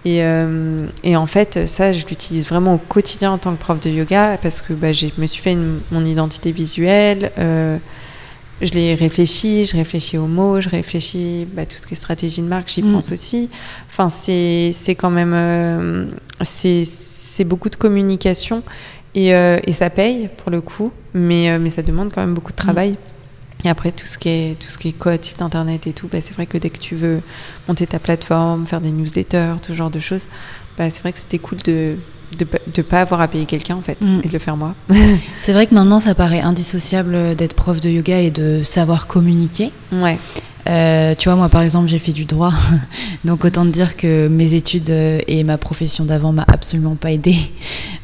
Et, euh, et en fait, ça, je l'utilise vraiment au quotidien en tant que prof de yoga parce que bah, je me suis fait une, mon identité visuelle, euh, je l'ai réfléchi, je réfléchis aux mots, je réfléchis bah, tout ce qui est stratégie de marque, j'y mmh. pense aussi. Enfin, c'est, c'est quand même... Euh, c'est, c'est beaucoup de communication et, euh, et ça paye pour le coup, mais, euh, mais ça demande quand même beaucoup de travail. Mmh. Et après, tout ce qui est, tout ce qui est code, site internet et tout, bah, c'est vrai que dès que tu veux monter ta plateforme, faire des newsletters, tout ce genre de choses, bah, c'est vrai que c'était cool de de, de pas avoir à payer quelqu'un, en fait, mmh. et de le faire moi. C'est vrai que maintenant, ça paraît indissociable d'être prof de yoga et de savoir communiquer. Ouais. Euh, tu vois, moi, par exemple, j'ai fait du droit. Donc, autant te dire que mes études et ma profession d'avant m'a absolument pas aidée.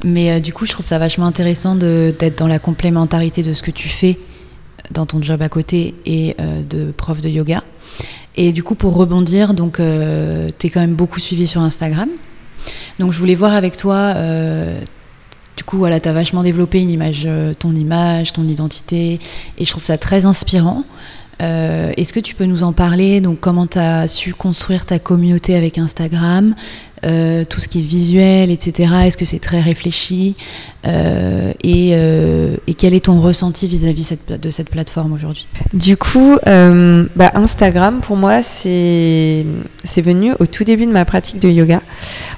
Mais euh, du coup, je trouve ça vachement intéressant de, d'être dans la complémentarité de ce que tu fais dans ton job à côté et euh, de prof de yoga. Et du coup, pour rebondir, donc euh, t'es quand même beaucoup suivie sur Instagram. Donc je voulais voir avec toi, euh, du coup, voilà, t'as vachement développé une image, euh, ton image, ton identité, et je trouve ça très inspirant. Euh, est-ce que tu peux nous en parler ? Donc, comment t'as su construire ta communauté avec Instagram, euh, tout ce qui est visuel, et cetera. Est-ce que c'est très réfléchi ? euh, et, euh, et quel est ton ressenti vis-à-vis cette, de cette plateforme aujourd'hui ? Du coup, euh, bah Instagram, pour moi, c'est, c'est venu au tout début de ma pratique de yoga.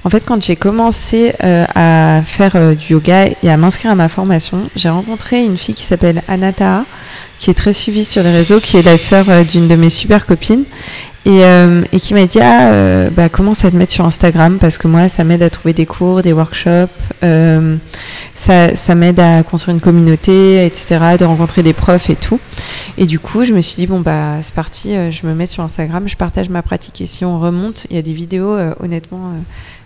En fait, quand j'ai commencé euh, à faire euh, du yoga et à m'inscrire à ma formation, j'ai rencontré une fille qui s'appelle Anata, qui est très suivie sur les réseaux, qui est la sœur d'une de mes super copines, et, euh, et qui m'a dit ah, euh, bah, commence à te mettre sur Instagram, parce que moi, ça m'aide à trouver des cours, des workshops, euh, ça, ça m'aide à construire une communauté, et cetera, de rencontrer des profs et tout. Et du coup, je me suis dit, bon, bah, c'est parti, euh, je me mets sur Instagram, je partage ma pratique, et si on remonte, il y a des vidéos, euh, honnêtement... Euh,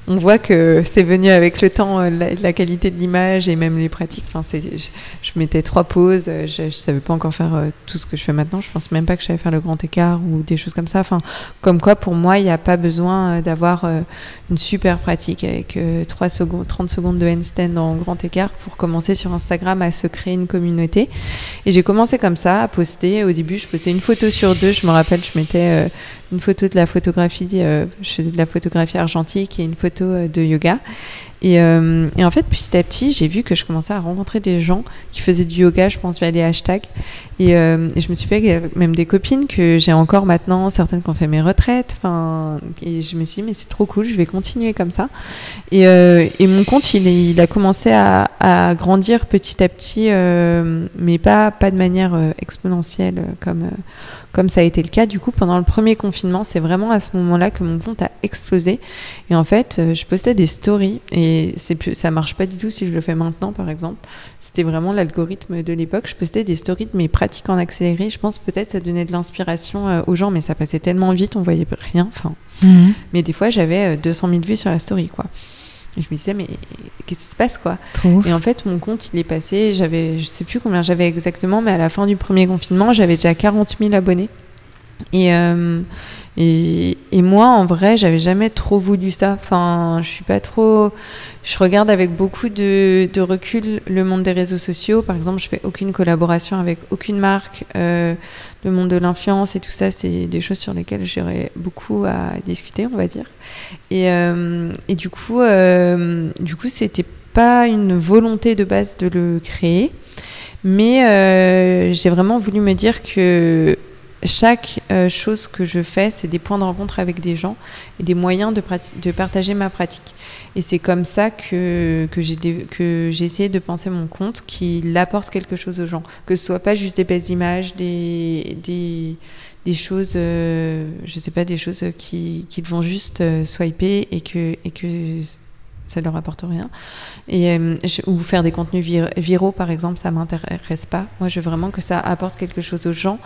on voit que c'est venu avec le temps, la, la qualité de l'image et même les pratiques. Enfin, c'est, je, je mettais trois poses, je ne savais pas encore faire euh, tout ce que je fais maintenant. Je pense même pas que je savais faire le grand écart ou des choses comme ça. Enfin, comme quoi, pour moi, il n'y a pas besoin d'avoir euh, une super pratique avec euh, trois secondes, trente secondes de handstand en grand écart pour commencer sur Instagram à se créer une communauté. Et j'ai commencé comme ça, à poster. Au début, je postais une photo sur deux. Je me rappelle, je mettais... Euh, une photo de la photographie, euh, je fais de la photographie argentique et une photo euh, de yoga. Et, euh, et en fait, petit à petit, j'ai vu que je commençais à rencontrer des gens qui faisaient du yoga, je pense via les hashtags. Et, euh, et je me suis fait même des copines que j'ai encore maintenant, certaines qui ont fait mes retraites. Et je me suis dit, mais c'est trop cool, je vais continuer comme ça. Et, euh, et mon compte, il, il a commencé à, à grandir petit à petit, euh, mais pas, pas de manière exponentielle comme, comme ça a été le cas. Du coup, pendant le premier confinement, c'est vraiment à ce moment-là que mon compte a explosé. Et en fait, je postais des stories. Et Et c'est plus, ça marche pas du tout si je le fais maintenant, par exemple. C'était vraiment l'algorithme de l'époque. Je postais des stories de mes pratiques en accéléré. Je pense peut-être ça donnait de l'inspiration euh, aux gens, mais ça passait tellement vite, on voyait rien. Enfin, mm-hmm. mais des fois, j'avais euh, deux cent mille vues sur la story, quoi. Et je me disais, mais qu'est-ce qui se passe, quoi ? Trop. Et en fait, mon compte, il est passé. J'avais, je sais plus combien j'avais exactement, mais à la fin du premier confinement, j'avais déjà quarante mille abonnés. Et, euh, et, et moi, en vrai, j'avais jamais trop voulu ça. Enfin, je suis pas trop. Je regarde avec beaucoup de, de recul le monde des réseaux sociaux. Par exemple, je fais aucune collaboration avec aucune marque. Euh, le monde de l'influence et tout ça, c'est des choses sur lesquelles j'aurais beaucoup à discuter, on va dire. Et, euh, et du coup, euh, du coup, c'était pas une volonté de base de le créer, mais euh, j'ai vraiment voulu me dire que chaque euh, chose que je fais, c'est des points de rencontre avec des gens et des moyens de, prati- de partager ma pratique. Et c'est comme ça que, que, j'ai dé- que j'ai essayé de penser mon compte, qu'il apporte quelque chose aux gens. Que ce soit pas juste des belles images, des, des, des choses, euh, je sais pas, des choses qui, qui vont juste euh, swiper et que... Et que ça leur apporte rien. Et, euh, je, ou faire des contenus vir- viraux, par exemple, ça ne m'intéresse pas. Moi, je veux vraiment que ça apporte quelque chose aux gens.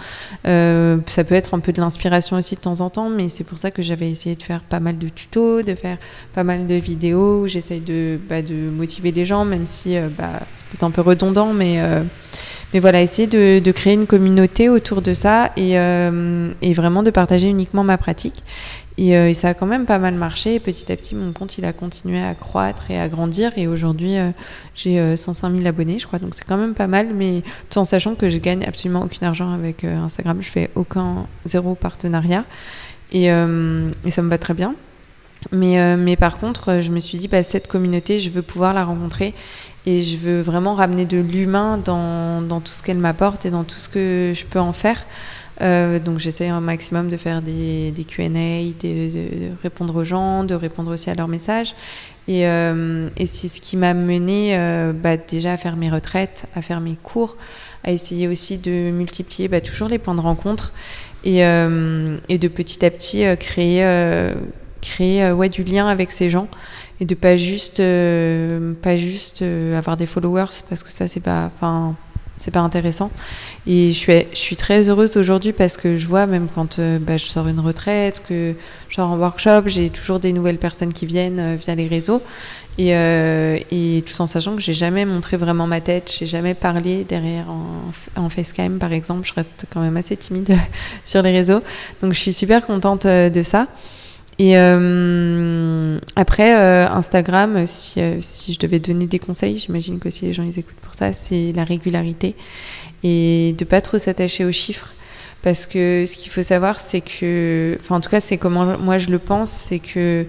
Euh, ça peut être un peu de l'inspiration aussi de temps en temps, mais c'est pour ça que j'avais essayé de faire pas mal de tutos, de faire pas mal de vidéos, où j'essaye de, bah, de motiver les gens, même si euh, bah, c'est peut-être un peu redondant, mais, euh, mais voilà, essayer de, de créer une communauté autour de ça et, euh, et vraiment de partager uniquement ma pratique. Et, euh, et ça a quand même pas mal marché. Et petit à petit, mon compte, il a continué à croître et à grandir. Et aujourd'hui, euh, j'ai euh, cent cinq mille abonnés, je crois. Donc, c'est quand même pas mal. Mais tout en sachant que je gagne absolument aucun argent avec euh, Instagram. Je fais aucun zéro partenariat. Et, euh, et ça me va très bien. Mais, euh, mais par contre, je me suis dit, bah, cette communauté, je veux pouvoir la rencontrer et je veux vraiment ramener de l'humain dans, dans tout ce qu'elle m'apporte et dans tout ce que je peux en faire. Euh, donc j'essaie un maximum de faire des, des Q and A, de, de répondre aux gens, de répondre aussi à leurs messages. Et, euh, et c'est ce qui m'a menée euh, bah, déjà à faire mes retraites, à faire mes cours, à essayer aussi de multiplier bah, toujours les points de rencontre et, euh, et de petit à petit euh, créer... Euh, créer ouais, du lien avec ces gens et de pas juste, euh, pas juste euh, avoir des followers parce que ça, c'est pas, enfin, c'est pas intéressant. Et je suis, je suis très heureuse aujourd'hui parce que je vois, même quand euh, bah, je sors une retraite, que je sors en workshop, j'ai toujours des nouvelles personnes qui viennent euh, via les réseaux et, euh, et tout en sachant que j'ai jamais montré vraiment ma tête, j'ai jamais parlé derrière en, en facecam par exemple, je reste quand même assez timide sur les réseaux, donc je suis super contente euh, de ça. Et euh, après euh, Instagram, si euh, si je devais donner des conseils, j'imagine qu'aussi les gens les écoutent pour ça, c'est la régularité et de pas trop s'attacher aux chiffres, parce que ce qu'il faut savoir, c'est que, enfin en tout cas c'est comment moi je le pense, c'est que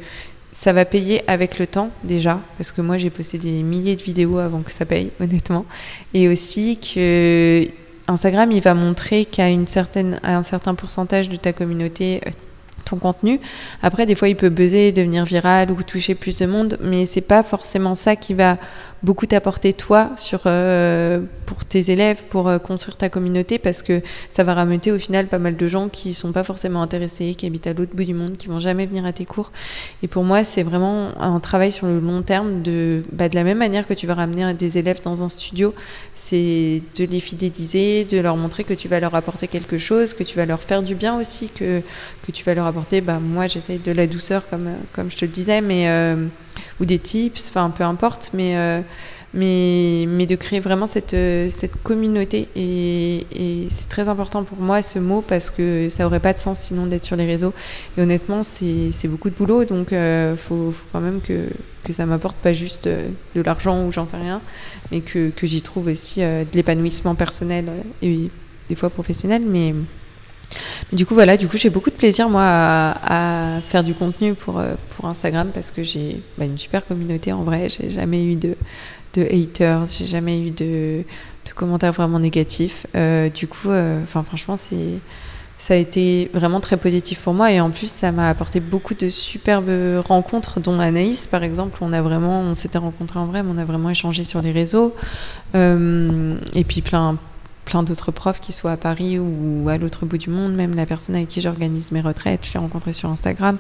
ça va payer avec le temps déjà, parce que moi j'ai posté des milliers de vidéos avant que ça paye honnêtement, et aussi que Instagram il va montrer qu'à une certaine à un certain pourcentage de ta communauté ton contenu. Après, des fois, il peut buzzer, devenir viral ou toucher plus de monde, mais c'est pas forcément ça qui va beaucoup t'apporter toi sur euh, pour tes élèves, pour euh, construire ta communauté, parce que ça va rameuter au final pas mal de gens qui sont pas forcément intéressés, qui habitent à l'autre bout du monde, qui vont jamais venir à tes cours. Et pour moi, c'est vraiment un travail sur le long terme de bah, de la même manière que tu vas ramener des élèves dans un studio, c'est de les fidéliser, de leur montrer que tu vas leur apporter quelque chose, que tu vas leur faire du bien aussi, que que tu vas leur apporter bah, moi j'essaye de la douceur comme, comme je te le disais, mais, euh, ou des tips, enfin peu importe, mais, euh, mais, mais de créer vraiment cette, cette communauté et, et c'est très important pour moi ce mot, parce que ça aurait pas de sens sinon d'être sur les réseaux et honnêtement c'est, c'est beaucoup de boulot, donc euh, faut, faut quand même que, que ça m'apporte pas juste de, de l'argent ou j'en sais rien, mais que, que j'y trouve aussi euh, de l'épanouissement personnel et des fois professionnel, mais Mais du coup voilà, du coup j'ai beaucoup de plaisir moi à, à faire du contenu pour pour Instagram, parce que j'ai bah, une super communauté en vrai, j'ai jamais eu de de haters, j'ai jamais eu de de commentaires vraiment négatifs. Euh, du coup, enfin euh, franchement c'est ça a été vraiment très positif pour moi, et en plus ça m'a apporté beaucoup de superbes rencontres, dont Anaïs par exemple, on a vraiment on s'était rencontrés en vrai, mais on a vraiment échangé sur les réseaux, euh, et puis plein plein d'autres profs, qui soient à Paris ou à l'autre bout du monde, même la personne avec qui j'organise mes retraites, je l'ai rencontrée sur Instagram.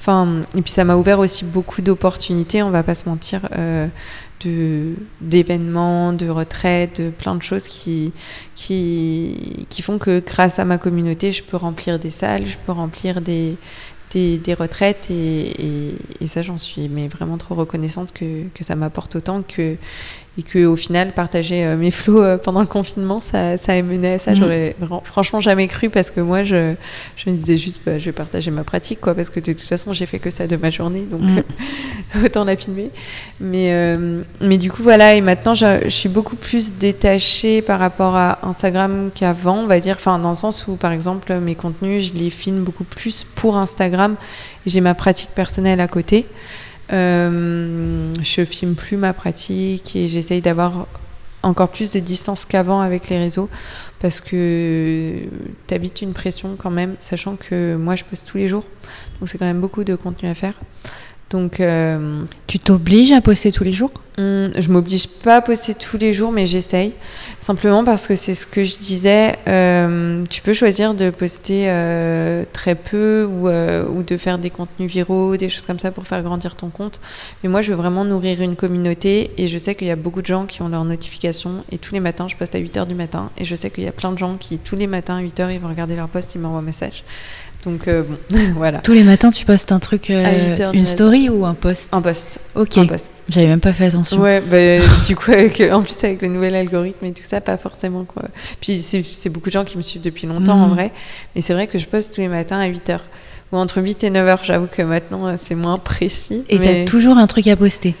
Enfin, et puis ça m'a ouvert aussi beaucoup d'opportunités, on va pas se mentir, euh, de, d'événements, de retraites, de plein de choses qui, qui, qui font que grâce à ma communauté, je peux remplir des salles, je peux remplir des, des, des retraites, et, et, et ça j'en suis mais vraiment trop reconnaissante que, que ça m'apporte autant, que et qu'au final, partager euh, mes flots euh, pendant le confinement, ça, ça a mené à ça. J'aurais mmh. franchement jamais cru, parce que moi, je, je me disais juste, bah, je vais partager ma pratique, quoi, parce que de toute façon, j'ai fait que ça de ma journée, donc mmh. autant la filmer. Mais, euh, mais du coup, voilà, et maintenant, je, je suis beaucoup plus détachée par rapport à Instagram qu'avant, on va dire, enfin, dans le sens où, par exemple, mes contenus, je les filme beaucoup plus pour Instagram, et j'ai ma pratique personnelle à côté. Euh, je filme plus ma pratique et j'essaye d'avoir encore plus de distance qu'avant avec les réseaux, parce que t'habites une pression quand même, sachant que moi je poste tous les jours, donc c'est quand même beaucoup de contenu à faire. Donc, euh, tu t'obliges à poster tous les jours ? Je m'oblige pas à poster tous les jours, mais j'essaye. Simplement parce que c'est ce que je disais, euh, tu peux choisir de poster euh, très peu ou, euh, ou de faire des contenus viraux, des choses comme ça pour faire grandir ton compte. Mais moi, je veux vraiment nourrir une communauté, et je sais qu'il y a beaucoup de gens qui ont leurs notifications, et tous les matins, je poste à huit heures du matin, et je sais qu'il y a plein de gens qui, tous les matins à huit heures, ils vont regarder leur post, ils m'envoient un message. Donc euh, bon, voilà. Tous les matins, tu postes un truc, euh, une story ou un post ? Un post. Ok. Un post. J'avais même pas fait attention. Ouais, bah, du coup, avec, en plus avec le nouvel algorithme et tout ça, pas forcément quoi. Puis c'est, c'est beaucoup de gens qui me suivent depuis longtemps mmh. en vrai, mais c'est vrai que je poste tous les matins à huit heures ou entre huit et neuf heures. J'avoue que maintenant c'est moins précis. Et mais... t'as toujours un truc à poster ?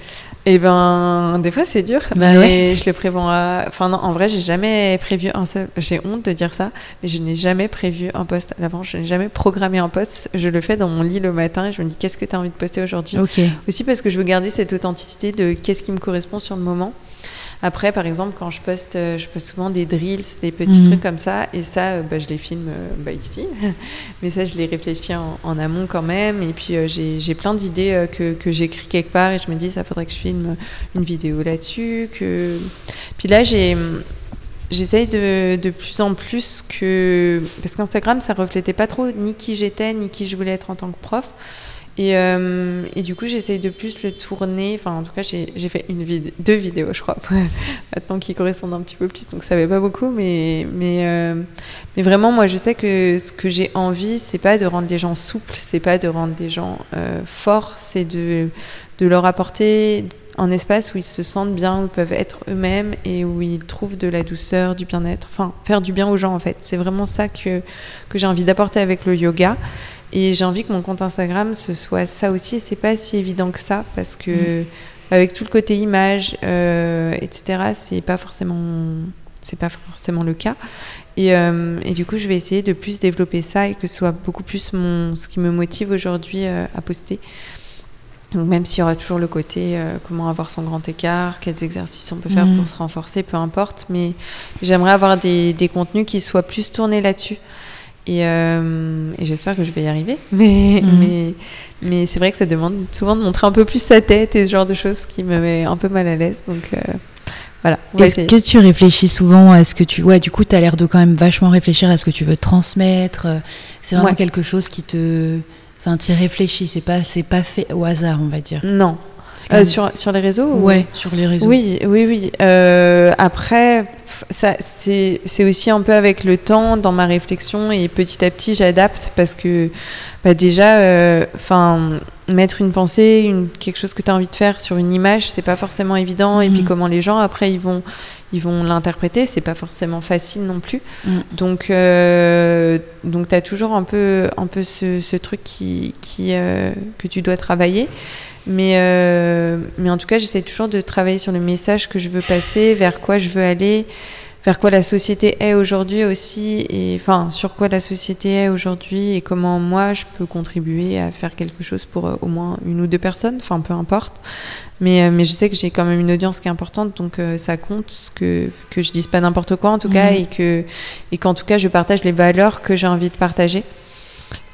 Eh ben, des fois c'est dur, bah mais ouais. je le prévois. Enfin non, en vrai, j'ai jamais prévu un seul. J'ai honte de dire ça, mais je n'ai jamais prévu un post à l'avance. Je n'ai jamais programmé un post. Je le fais dans mon lit le matin et je me dis qu'est-ce que tu as envie de poster aujourd'hui. Okay. Aussi parce que je veux garder cette authenticité de qu'est-ce qui me correspond sur le moment. Après, par exemple, quand je poste, je poste souvent des drills, des petits mmh. trucs comme ça, et ça, bah, je les filme bah, ici. Mais ça, je les réfléchis en, en amont quand même. Et puis, euh, j'ai, j'ai plein d'idées euh, que, que j'écris quelque part, et je me dis, ça faudrait que je filme une vidéo là-dessus. Que... Puis là, j'ai, j'essaye de, de plus en plus que... Parce qu'Instagram, ça reflétait pas trop ni qui j'étais, ni qui je voulais être en tant que prof. Et, euh, et du coup, j'essaye de plus le tourner. Enfin, en tout cas, j'ai, j'ai fait une vid- deux vidéos, je crois, maintenant qui correspondent un petit peu plus. Donc, ça ne va pas beaucoup. Mais, mais, euh, mais vraiment, moi, je sais que ce que j'ai envie, ce n'est pas de rendre les gens souples, ce n'est pas de rendre les gens euh, forts, c'est de, de leur apporter un espace où ils se sentent bien, où ils peuvent être eux-mêmes et où ils trouvent de la douceur, du bien-être. Enfin, faire du bien aux gens, en fait. C'est vraiment ça que, que j'ai envie d'apporter avec le yoga. Et j'ai envie que mon compte Instagram, ce soit ça aussi. Et c'est pas si évident que ça, parce que mmh. avec tout le côté image, euh, et cetera, c'est pas forcément, c'est pas forcément le cas. Et, euh, et du coup, je vais essayer de plus développer ça et que ce soit beaucoup plus mon, ce qui me motive aujourd'hui euh, à poster. Donc même s'il y aura toujours le côté euh, comment avoir son grand écart, quels exercices on peut faire mmh. pour se renforcer, peu importe. Mais j'aimerais avoir des, des contenus qui soient plus tournés là-dessus. Et, euh, et j'espère que je vais y arriver, mais, mmh. mais, mais c'est vrai que ça demande souvent de montrer un peu plus sa tête et ce genre de choses qui me met un peu mal à l'aise, donc euh, voilà. Est-ce essayer. Que tu réfléchis souvent à ce que tu... Ouais, du coup, tu as l'air de quand même vachement réfléchir à ce que tu veux transmettre, c'est vraiment ouais. quelque chose qui te... Enfin, tu y réfléchis, c'est pas, c'est pas fait au hasard, on va dire. Non. Même... Euh, sur, sur les réseaux ouais, ou... sur les réseaux. Oui, oui, oui. Euh, après, ça, c'est, c'est aussi un peu avec le temps, dans ma réflexion, et petit à petit, j'adapte parce que bah, déjà, euh, mettre une pensée, une, quelque chose que tu as envie de faire sur une image, c'est pas forcément évident. Mmh. Et puis, comment les gens, après, ils vont, ils vont l'interpréter, c'est pas forcément facile non plus. Mmh. Donc, euh, donc tu as toujours un peu, un peu ce, ce truc qui, qui, euh, que tu dois travailler. Mais, euh, mais en tout cas, j'essaie toujours de travailler sur le message que je veux passer, vers quoi je veux aller, vers quoi la société est aujourd'hui aussi, et enfin, sur quoi la société est aujourd'hui et comment moi je peux contribuer à faire quelque chose pour euh, au moins une ou deux personnes, enfin peu importe. Mais, euh, mais je sais que j'ai quand même une audience qui est importante, donc euh, ça compte que, que je dise pas n'importe quoi en tout cas, mmh. et, que, et qu'en tout cas je partage les valeurs que j'ai envie de partager.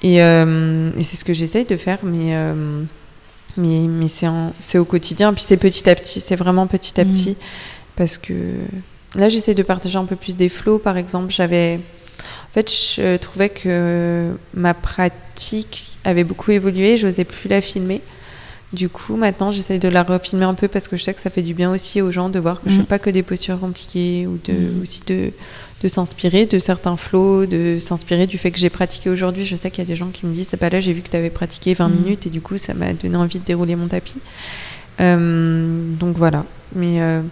Et, euh, et c'est ce que j'essaie de faire, mais. Euh, Mais, mais c'est, en, c'est au quotidien, puis c'est petit à petit, c'est vraiment petit à mmh. petit, parce que là j'essaie de partager un peu plus des flows. Par exemple, j'avais en fait je trouvais que ma pratique avait beaucoup évolué, j'osais plus la filmer, du coup maintenant j'essaie de la refilmer un peu parce que je sais que ça fait du bien aussi aux gens de voir que mmh. je fais pas que des postures compliquées, ou de, mmh. aussi de, de s'inspirer de certains flows, de s'inspirer du fait que j'ai pratiqué aujourd'hui. Je sais qu'il y a des gens qui me disent c'est pas là, j'ai vu que tu avais pratiqué vingt mmh. minutes et du coup ça m'a donné envie de dérouler mon tapis, euh, donc voilà. Mais euh,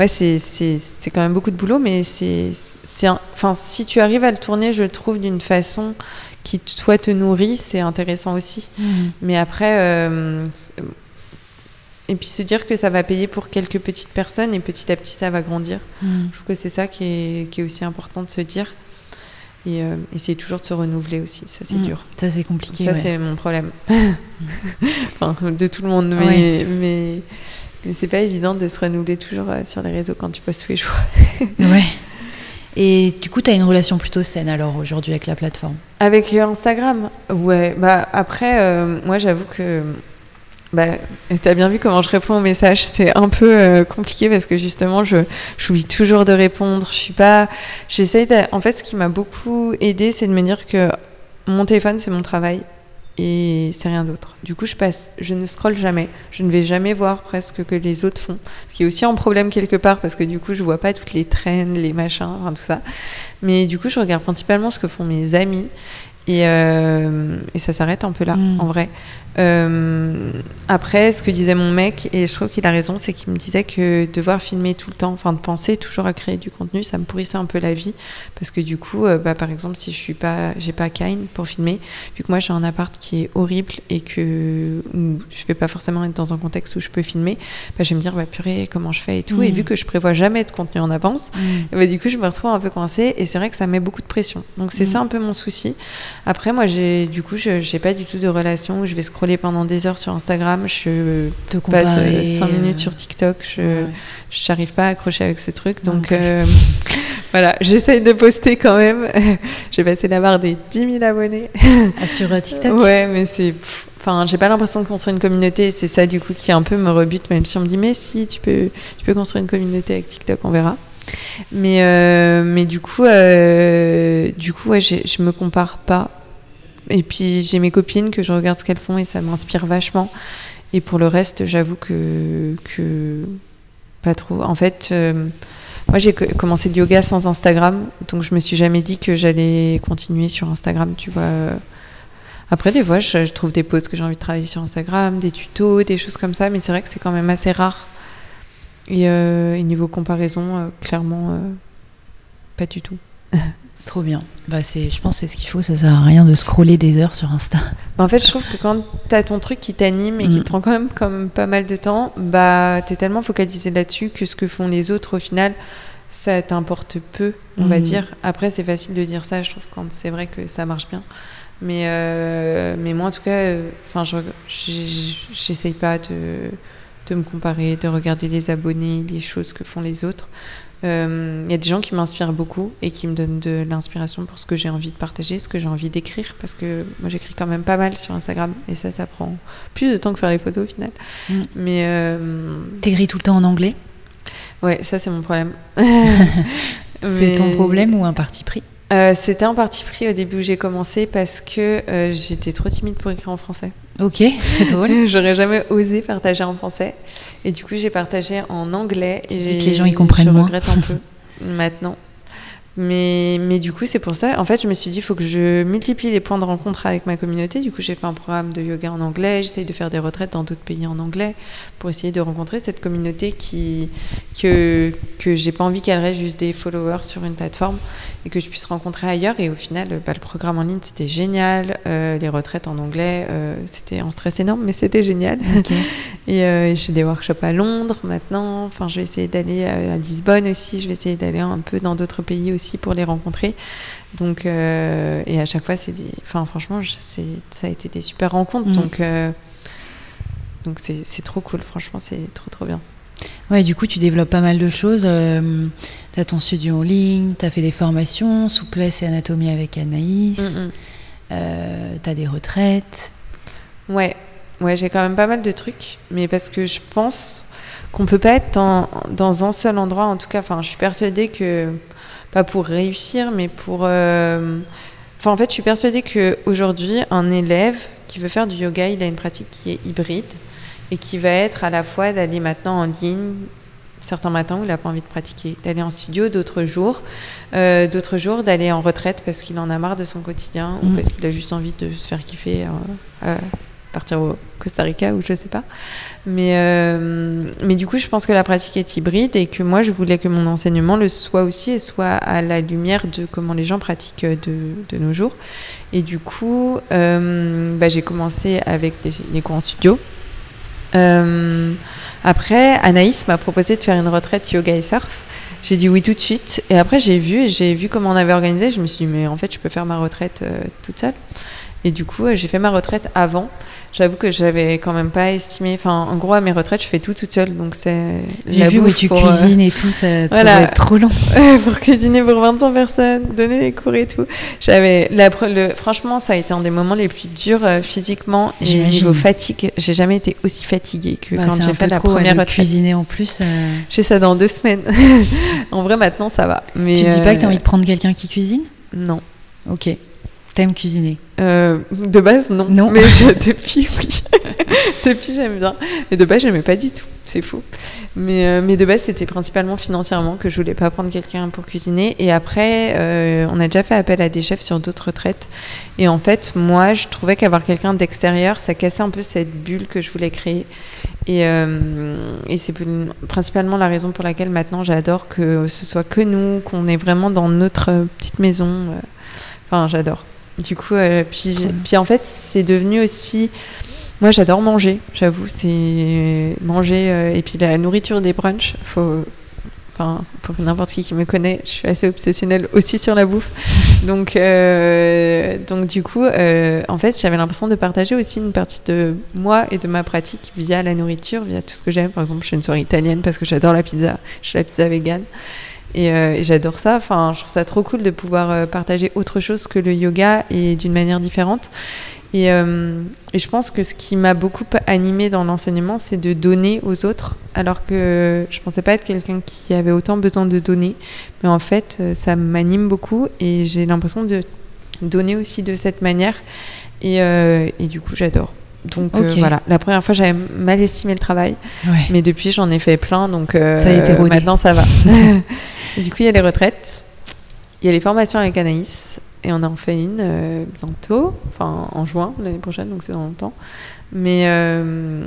ouais, c'est, c'est, c'est quand même beaucoup de boulot, mais c'est, c'est un, enfin, si tu arrives à le tourner, je trouve, d'une façon qui toi te nourrit, c'est intéressant aussi. Mmh. Mais après, euh, et puis se dire que ça va payer pour quelques petites personnes et petit à petit ça va grandir. Mmh. Je trouve que c'est ça qui est, qui est aussi important de se dire. Et euh, essayer toujours de se renouveler aussi, ça c'est mmh. dur. Ça c'est compliqué. Ça ouais. c'est mon problème. Enfin, de tout le monde, mais, ouais. mais, mais c'est pas évident de se renouveler toujours sur les réseaux quand tu postes tous les jours. Ouais. Et du coup, tu as une relation plutôt saine alors aujourd'hui avec la plateforme ? Avec Instagram ? Ouais, bah après, euh, moi j'avoue que. Bah, t'as bien vu comment je réponds aux messages, c'est un peu euh, compliqué parce que justement je j'oublie toujours de répondre. Je suis pas, j'essaie de... En fait, ce qui m'a beaucoup aidée, c'est de me dire que mon téléphone c'est mon travail et c'est rien d'autre. Du coup, je passe, je ne scrolle jamais, je ne vais jamais voir presque que les autres font. Ce qui est aussi un problème quelque part parce que du coup, je vois pas toutes les traînes, les machins, enfin tout ça. Mais du coup, je regarde principalement ce que font mes amis. Et, euh, et ça s'arrête un peu là, mmh. en vrai. Euh, après, ce que disait mon mec, et je trouve qu'il a raison, c'est qu'il me disait que devoir filmer tout le temps, enfin de penser toujours à créer du contenu, ça me pourrissait un peu la vie. Parce que du coup, euh, bah, par exemple, si je suis pas, j'ai pas Kind pour filmer, vu que moi j'ai un appart qui est horrible et que où je vais pas forcément être dans un contexte où je peux filmer, bah, je vais me dire, bah, purée, comment je fais et tout. Mmh. Et vu que je prévois jamais de contenu en avance, mmh. bah, du coup, je me retrouve un peu coincée et c'est vrai que ça met beaucoup de pression. Donc c'est mmh. ça un peu mon souci. Après, moi, j'ai, du coup, je n'ai pas du tout de relation où je vais scroller pendant des heures sur Instagram. Je Te passe cinq minutes euh... sur TikTok. Je ouais. n'arrive pas à accrocher avec ce truc. Donc, euh, voilà, j'essaye de poster quand même. J'ai passé la barre des dix mille abonnés. Ah, sur TikTok ? Ouais, mais c'est... Pff, enfin, j'ai pas l'impression de construire une communauté. C'est ça, du coup, qui un peu me rebute, même si on me dit « Mais si, tu peux, tu peux construire une communauté avec TikTok, on verra. » Mais, euh, mais du coup, euh, du coup ouais, j'ai, je me compare pas. Et puis, j'ai mes copines que je regarde ce qu'elles font et ça m'inspire vachement. Et pour le reste, j'avoue que, que pas trop. En fait, euh, moi, j'ai commencé le yoga sans Instagram. Donc, je me suis jamais dit que j'allais continuer sur Instagram, tu vois. Après, des fois, je, je trouve des poses que j'ai envie de travailler sur Instagram, des tutos, des choses comme ça. Mais c'est vrai que c'est quand même assez rare. Et, euh, et niveau comparaison, euh, clairement, euh, pas du tout. Trop bien. Bah c'est, je pense que c'est ce qu'il faut. Ça sert à rien de scroller des heures sur Insta. Bah en fait, je trouve que quand t'as ton truc qui t'anime et mmh. qui te prend quand même, quand même pas mal de temps, bah, t'es tellement focalisé là-dessus que ce que font les autres, au final, ça t'importe peu, on mmh. va dire. Après, c'est facile de dire ça, je trouve, quand c'est vrai que ça marche bien. Mais, euh, mais moi, en tout cas, enfin, euh, je, j'essaye pas de... de me comparer, de regarder les abonnés, les choses que font les autres. Il euh, y a des gens qui m'inspirent beaucoup et qui me donnent de l'inspiration pour ce que j'ai envie de partager, ce que j'ai envie d'écrire, parce que moi j'écris quand même pas mal sur Instagram et ça, ça prend plus de temps que faire les photos au final. Mmh. Mais euh... t'écris tout le temps en anglais ? Ouais, ça c'est mon problème. C'est Mais... ton problème ou un parti pris ? Euh, c'était un parti pris au début où j'ai commencé parce que euh, j'étais trop timide pour écrire en français. Ok, c'est drôle. J'aurais jamais osé partager en français. Et du coup, j'ai partagé en anglais. Tu et dis que les gens y comprennent moins. Je regrette un peu maintenant. Mais, mais du coup, c'est pour ça. En fait, je me suis dit, il faut que je multiplie les points de rencontre avec ma communauté. Du coup, j'ai fait un programme de yoga en anglais. J'essaye de faire des retraites dans d'autres pays en anglais pour essayer de rencontrer cette communauté qui, que, que j'ai pas envie qu'elle reste juste des followers sur une plateforme et que je puisse rencontrer ailleurs. Et au final, bah, le programme en ligne, c'était génial. Euh, les retraites en anglais, euh, c'était un stress énorme, mais c'était génial. Okay. Et euh, j'ai des workshops à Londres maintenant. Enfin, je vais essayer d'aller à, à Lisbonne aussi. Je vais essayer d'aller un peu dans d'autres pays aussi pour les rencontrer. Donc, euh, et à chaque fois, c'est des, enfin, franchement, je, c'est, ça a été des super rencontres. Mmh. Donc, euh, donc c'est, c'est trop cool. Franchement, c'est trop, trop bien. Ouais, du coup, tu développes pas mal de choses. Euh, tu as ton studio en ligne, tu as fait des formations, souplesse et anatomie avec Anaïs, mmh. euh, tu as des retraites. Ouais, ouais, j'ai quand même pas mal de trucs, mais parce que je pense qu'on peut pas être dans, dans un seul endroit. En tout cas, enfin, je suis persuadée que pas pour réussir, mais pour... Euh... Enfin, en fait, je suis persuadée qu'aujourd'hui, un élève qui veut faire du yoga, il a une pratique qui est hybride et qui va être à la fois d'aller maintenant en ligne, certains matins où il n'a pas envie de pratiquer, d'aller en studio d'autres jours, euh, d'autres jours d'aller en retraite parce qu'il en a marre de son quotidien mmh. ou parce qu'il a juste envie de se faire kiffer, euh, euh, partir au Costa Rica ou je sais pas. Mais, euh, mais du coup, je pense que la pratique est hybride et que moi, je voulais que mon enseignement le soit aussi et soit à la lumière de comment les gens pratiquent de, de nos jours. Et du coup, euh, bah, j'ai commencé avec des, des cours en studio. Euh, après, Anaïs m'a proposé de faire une retraite yoga et surf. J'ai dit oui tout de suite. Et après, j'ai vu, et j'ai vu comment on avait organisé. Je me suis dit, mais en fait, je peux faire ma retraite euh, toute seule. Et du coup, j'ai fait ma retraite avant. J'avoue que j'avais quand même pas estimé... Enfin, en gros, à mes retraites, je fais tout toute seule. Donc, c'est... J'ai vu où tu cuisines euh... et tout, ça, voilà. Ça va être trop long. Pour cuisiner pour vingt-cinq personnes, donner les cours et tout. J'avais... La... Le... Franchement, ça a été un des moments les plus durs euh, physiquement. J'imagine. Et niveau fatigue, j'ai jamais été aussi fatiguée que bah, quand j'ai fait la trop, première ouais, retraite. Cuisiner en plus... Euh... J'ai ça dans deux semaines. En vrai, maintenant, ça va. Mais, tu te dis pas euh... que t'as envie de prendre quelqu'un qui cuisine ? Non. Ok. T'aimes cuisiner? euh, De base, non. non. Mais je, depuis, oui. Depuis, j'aime bien. Et de base, j'aimais pas du tout. C'est fou. Mais, euh, mais de base, c'était principalement financièrement que je voulais pas prendre quelqu'un pour cuisiner. Et après, euh, on a déjà fait appel à des chefs sur d'autres retraites. Et en fait, moi, je trouvais qu'avoir quelqu'un d'extérieur, ça cassait un peu cette bulle que je voulais créer. Et, euh, et c'est principalement la raison pour laquelle maintenant, j'adore que ce soit que nous, qu'on est vraiment dans notre petite maison. Enfin, j'adore. Du coup, euh, puis, ouais. puis en fait, c'est devenu aussi... Moi, j'adore manger, j'avoue. C'est manger euh, et puis la nourriture des brunchs. Faut, enfin, pour n'importe qui qui me connaît, je suis assez obsessionnelle aussi sur la bouffe. Donc, euh, donc du coup, euh, en fait, j'avais l'impression de partager aussi une partie de moi et de ma pratique via la nourriture, via tout ce que j'aime. Par exemple, je fais une soirée italienne parce que j'adore la pizza. Je fais la pizza végane. Et, euh, et j'adore ça. Enfin, je trouve ça trop cool de pouvoir partager autre chose que le yoga et d'une manière différente. Et, euh, et je pense que ce qui m'a beaucoup animée dans l'enseignement, c'est de donner aux autres, alors que je pensais pas être quelqu'un qui avait autant besoin de donner. Mais en fait, ça m'anime beaucoup et j'ai l'impression de donner aussi de cette manière. Et, euh, et du coup, j'adore. Donc okay. euh, voilà, la première fois j'avais mal estimé le travail, ouais. mais depuis j'en ai fait plein, donc euh, ça a été rodé. Maintenant ça va. Et du coup il y a les retraites, il y a les formations avec Anaïs, et on en fait une euh, bientôt, enfin en juin l'année prochaine, donc c'est dans longtemps. Mais euh,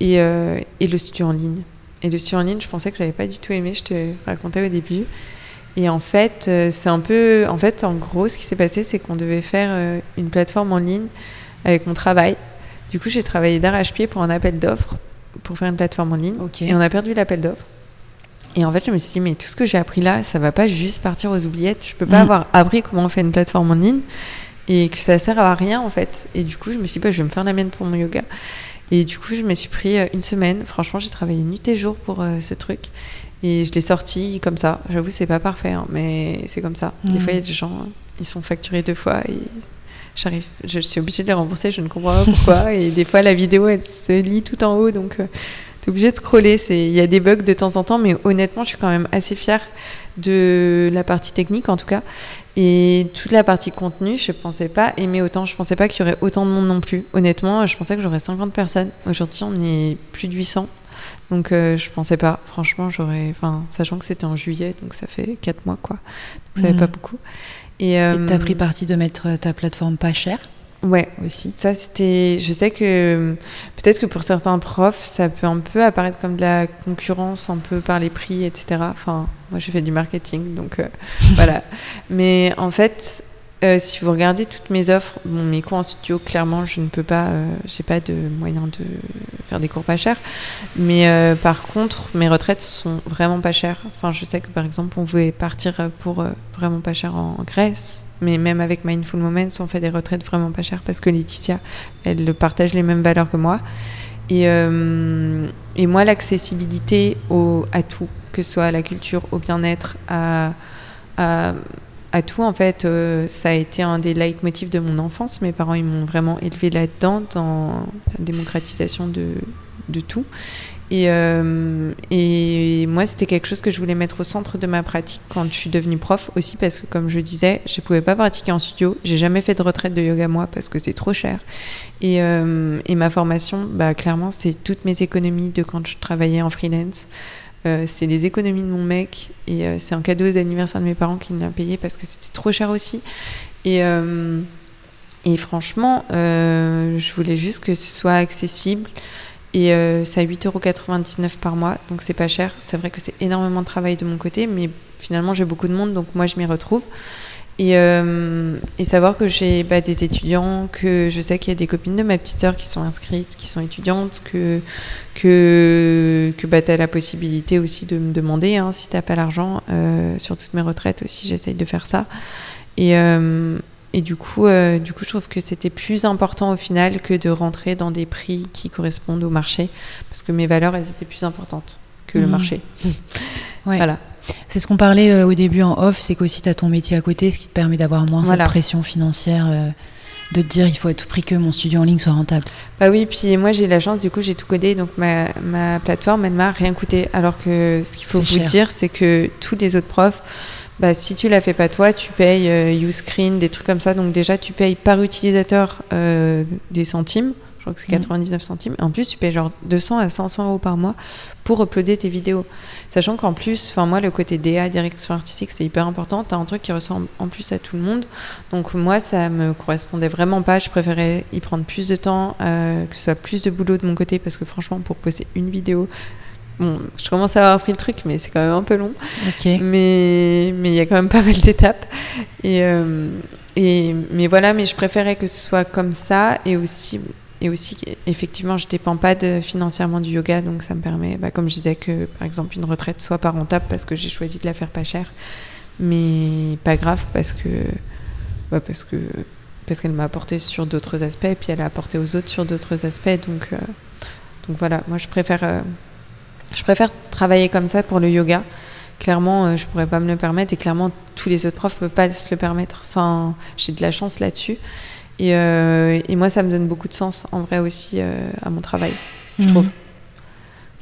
et, euh, et le studio en ligne. Et le studio en ligne, je pensais que j'avais pas du tout aimé, je te racontais au début. Et en fait, c'est un peu, en fait, en gros, ce qui s'est passé, c'est qu'on devait faire une plateforme en ligne avec mon travail. Du coup, j'ai travaillé d'arrache-pied pour un appel d'offres, pour faire une plateforme en ligne. Okay. Et on a perdu l'appel d'offres. Et en fait, je me suis dit, mais tout ce que j'ai appris là, ça ne va pas juste partir aux oubliettes. Je ne peux pas mmh. avoir appris comment on fait une plateforme en ligne et que ça ne sert à rien, en fait. Et du coup, je me suis dit, bah, je vais me faire la mienne pour mon yoga. Et du coup, je me suis pris une semaine. Franchement, j'ai travaillé nuit et jour pour euh, ce truc. Et je l'ai sorti comme ça. J'avoue, ce n'est pas parfait, hein, mais c'est comme ça. Mmh. Des fois, il y a des gens, ils sont facturés deux fois et... J'arrive, je suis obligée de les rembourser, je ne comprends pas pourquoi. Et des fois, la vidéo, elle se lit tout en haut, donc euh, t'es obligée de scroller. Il y a des bugs de temps en temps, mais honnêtement, je suis quand même assez fière de la partie technique, en tout cas. Et toute la partie contenu, je ne pensais pas aimer autant. Je ne pensais pas qu'il y aurait autant de monde non plus. Honnêtement, je pensais que j'aurais cinquante personnes. Aujourd'hui, on est plus de huit cents. Donc, euh, je ne pensais pas. Franchement, j'aurais... Enfin, sachant que c'était en juillet, donc ça fait quatre mois, quoi. Donc, ça fait mmh. pas beaucoup. Et, euh, et t'as pris parti de mettre ta plateforme pas chère. Ouais, aussi. Ça, c'était. Je sais que peut-être que pour certains profs, ça peut un peu apparaître comme de la concurrence, un peu par les prix, et cetera. Enfin, moi, j'ai fait du marketing, donc euh, voilà. Mais en fait, euh, si vous regardez toutes mes offres, bon, mes cours en studio, clairement, je ne peux pas. Euh, j'ai pas de moyen de faire des cours pas chers. Mais euh, par contre, mes retraites sont vraiment pas chères. Enfin, je sais que par exemple, on voulait partir pour euh, vraiment pas cher en Grèce. Mais même avec Mindful Moments, on fait des retraites vraiment pas chères parce que Laetitia, elle partage les mêmes valeurs que moi. Et, euh, et moi, l'accessibilité au, à tout, que ce soit à la culture, au bien-être, à, à, à tout, en fait, euh, ça a été un des leitmotifs de mon enfance. Mes parents, ils m'ont vraiment élevée là-dedans, dans la démocratisation de, de tout. Et, euh, et moi, c'était quelque chose que je voulais mettre au centre de ma pratique quand je suis devenue prof aussi, parce que comme je disais, je pouvais pas pratiquer en studio. J'ai jamais fait de retraite de yoga moi parce que c'est trop cher. Et, euh, et ma formation, bah clairement, c'est toutes mes économies de quand je travaillais en freelance. Euh, c'est les économies de mon mec et euh, c'est un cadeau d'anniversaire de mes parents qui me l'ont payé parce que c'était trop cher aussi. Et euh, et franchement, euh, je voulais juste que ce soit accessible. Et euh, c'est à huit euros quatre-vingt-dix-neuf par mois, donc c'est pas cher. C'est vrai que c'est énormément de travail de mon côté, mais finalement j'ai beaucoup de monde, donc moi je m'y retrouve. Et, euh, et savoir que j'ai bah, des étudiants, que je sais qu'il y a des copines de ma petite sœur qui sont inscrites, qui sont étudiantes, que, que, que bah, tu as la possibilité aussi de me demander hein, si tu n'as pas l'argent. Euh, sur toutes mes retraites aussi, j'essaye de faire ça. Et... Euh, Et du coup, euh, du coup, je trouve que c'était plus important au final que de rentrer dans des prix qui correspondent au marché, parce que mes valeurs, elles étaient plus importantes que mmh. le marché. Ouais. Voilà. C'est ce qu'on parlait euh, au début en off, c'est qu'aussi tu as ton métier à côté, ce qui te permet d'avoir moins voilà. cette pression financière, euh, de te dire il faut à tout prix que mon studio en ligne soit rentable. Bah oui, puis moi j'ai la chance, du coup j'ai tout codé, donc ma, ma plateforme, elle m'a rien coûté. Alors que ce qu'il faut c'est vous cher. Dire, c'est que tous les autres profs, bah, si tu la fais pas toi, tu payes euh, YouScreen, des trucs comme ça. Donc déjà, tu payes par utilisateur euh, des centimes. Je crois que c'est quatre-vingt-dix-neuf centimes. En plus, tu payes genre deux cents à cinq cents euros par mois pour uploader tes vidéos. Sachant qu'en plus, moi, le côté D A, direction artistique, c'est hyper important. Tu as un truc qui ressemble en plus à tout le monde. Donc moi, ça me correspondait vraiment pas. Je préférais y prendre plus de temps, euh, que ce soit plus de boulot de mon côté. Parce que franchement, pour poster une vidéo... Bon, je commence à avoir appris le truc, mais c'est quand même un peu long. Okay. Mais mais il y a quand même pas mal d'étapes. Et euh, et mais voilà, mais je préférais que ce soit comme ça, et aussi et aussi effectivement, je dépends pas de, financièrement du yoga, donc ça me permet, bah, comme je disais, que par exemple une retraite soit pas rentable parce que j'ai choisi de la faire pas cher, mais pas grave parce que bah, parce que parce qu'elle m'a apporté sur d'autres aspects, et puis elle a apporté aux autres sur d'autres aspects, donc euh, donc voilà, moi je préfère euh, Je préfère travailler comme ça pour le yoga. Clairement, euh, je pourrais pas me le permettre, et clairement, tous les autres profs peuvent pas se le permettre. Enfin, j'ai de la chance là-dessus. Et, euh, et moi, ça me donne beaucoup de sens, en vrai, aussi, euh, à mon travail, mmh. je trouve.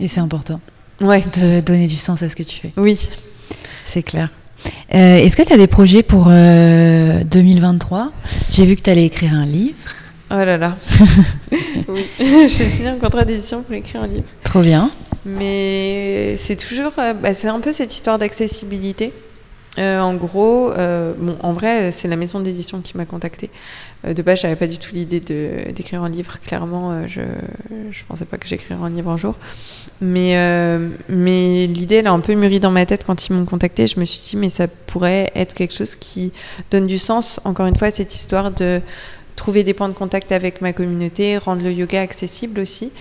Et c'est important. Ouais. De donner du sens à ce que tu fais. Oui. C'est clair. Euh, est-ce que tu as des projets pour euh, deux mille vingt-trois ? J'ai vu que tu allais écrire un livre. Oh là là. Oui. J'ai signé un contrat d'édition pour écrire un livre. Trop bien. Mais c'est toujours, bah c'est un peu cette histoire d'accessibilité. Euh, en gros, euh, bon, en vrai, c'est la maison d'édition qui m'a contactée. Euh, de base, j'avais pas du tout l'idée de d'écrire un livre. Clairement, euh, je je pensais pas que j'écrirais un livre un jour. Mais euh, mais l'idée, elle a un peu mûri dans ma tête quand ils m'ont contactée. Je me suis dit, mais ça pourrait être quelque chose qui donne du sens. Encore une fois, cette histoire de trouver des points de contact avec ma communauté, rendre le yoga accessible aussi.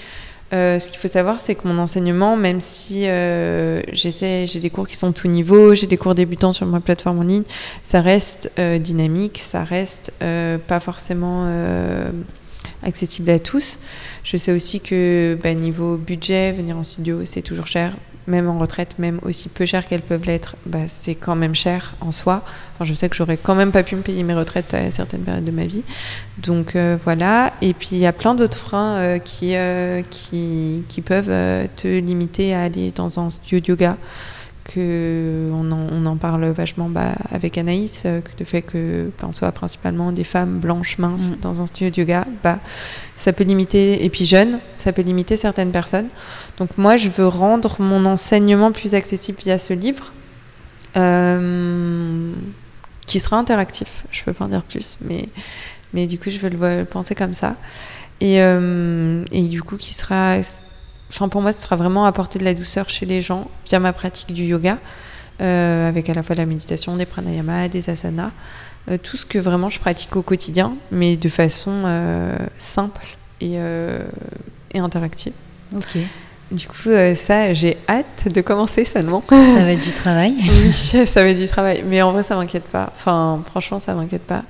Euh, ce qu'il faut savoir, c'est que mon enseignement, même si euh, j'essaie, j'ai des cours qui sont tout niveau, j'ai des cours débutants sur ma plateforme en ligne, ça reste euh, dynamique, ça reste euh, pas forcément euh, accessible à tous. Je sais aussi que bah, niveau budget, venir en studio, c'est toujours cher. Même en retraite, même aussi peu cher qu'elles peuvent l'être, bah, c'est quand même cher en soi. Enfin, je sais que j'aurais quand même pas pu me payer mes retraites à certaines périodes de ma vie. Donc euh, voilà. Et puis il y a plein d'autres freins euh, qui, euh, qui, qui peuvent euh, te limiter à aller dans un studio de yoga. Que on, en, on en parle vachement bah, avec Anaïs, euh, que le fait que bah, on soit principalement des femmes blanches, minces, mmh. dans un studio de yoga, bah, ça peut limiter, et puis jeunes, ça peut limiter certaines personnes. Donc moi, je veux rendre mon enseignement plus accessible via ce livre, euh, qui sera interactif, je peux pas en dire plus, mais, mais du coup, je veux le, le penser comme ça. Et, euh, et du coup, qui sera... Enfin, pour moi, ce sera vraiment apporter de la douceur chez les gens via ma pratique du yoga, euh, avec à la fois de la méditation, des pranayamas, des asanas, euh, tout ce que vraiment je pratique au quotidien, mais de façon euh, simple et, euh, et interactive. Ok. Du coup, euh, ça, j'ai hâte de commencer seulement. Ça va être du travail. Oui, ça va être du travail. Mais en vrai, ça m'inquiète pas. Enfin, franchement, ça m'inquiète pas.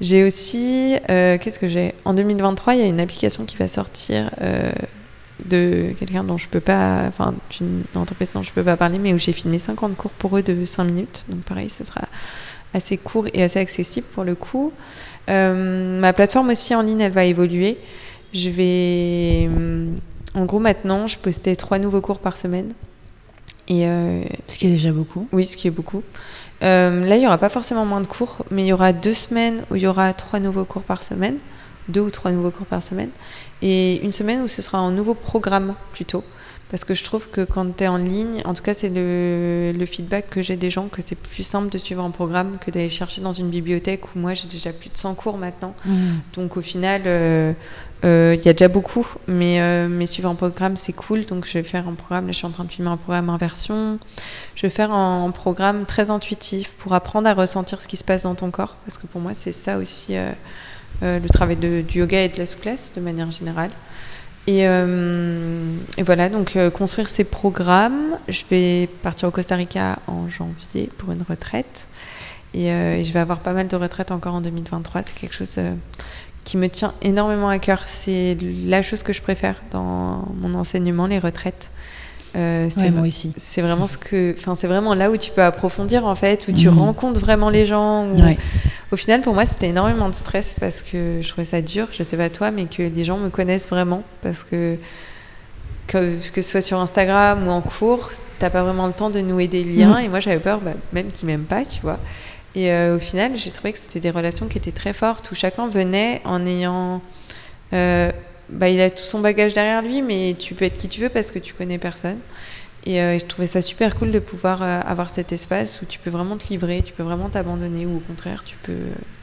J'ai aussi... Euh, qu'est-ce que j'ai ? En deux mille vingt-trois, il y a une application qui va sortir... Euh, de quelqu'un dont je peux pas, enfin d'une entreprise dont je peux pas parler, mais où j'ai filmé cinquante cours pour eux de cinq minutes, donc pareil, ce sera assez court et assez accessible pour le coup. Euh, ma plateforme aussi en ligne, elle va évoluer. Je vais, en gros, maintenant je postais trois nouveaux cours par semaine, et euh... ce qui est déjà beaucoup. Oui, ce qui est beaucoup. Euh, là, il y aura pas forcément moins de cours, mais il y aura deux semaines où il y aura trois nouveaux cours par semaine. deux ou trois nouveaux cours par semaine, et une semaine où ce sera un nouveau programme plutôt, parce que je trouve que quand t'es en ligne, en tout cas c'est le, le feedback que j'ai des gens, que c'est plus simple de suivre un programme que d'aller chercher dans une bibliothèque où moi j'ai déjà plus de cent cours maintenant, mmh. donc au final euh, euh, y a déjà beaucoup, mais, euh, mais suivre un programme c'est cool, donc je vais faire un programme, là je suis en train de filmer un programme inversion, je vais faire un, un programme très intuitif pour apprendre à ressentir ce qui se passe dans ton corps, parce que pour moi c'est ça aussi... Euh, Euh, le travail de, du yoga et de la souplesse de manière générale, et, euh, et voilà, donc euh, construire ces programmes. Je vais partir au Costa Rica en janvier pour une retraite, et, euh, et je vais avoir pas mal de retraites encore en deux mille vingt-trois. C'est quelque chose euh, qui me tient énormément à cœur, c'est la chose que je préfère dans mon enseignement, les retraites. Euh, c'est, ouais, moi aussi. C'est vraiment ce que, enfin, c'est vraiment là où tu peux approfondir en fait, où tu mmh. rencontres vraiment les gens. Où... Ouais. Au final, pour moi, c'était énormément de stress parce que je trouvais ça dur. Je sais pas toi, mais que les gens me connaissent vraiment, parce que que, que ce soit sur Instagram ou en cours, t'as pas vraiment le temps de nouer des liens. Mmh. Et moi, j'avais peur, bah, même qu'ils m'aiment pas, tu vois. Et euh, au final, j'ai trouvé que c'était des relations qui étaient très fortes, où chacun venait en ayant... Euh, bah, il a tout son bagage derrière lui, mais tu peux être qui tu veux parce que tu connais personne. Et euh, je trouvais ça super cool de pouvoir euh, avoir cet espace où tu peux vraiment te livrer, tu peux vraiment t'abandonner, ou au contraire, tu peux...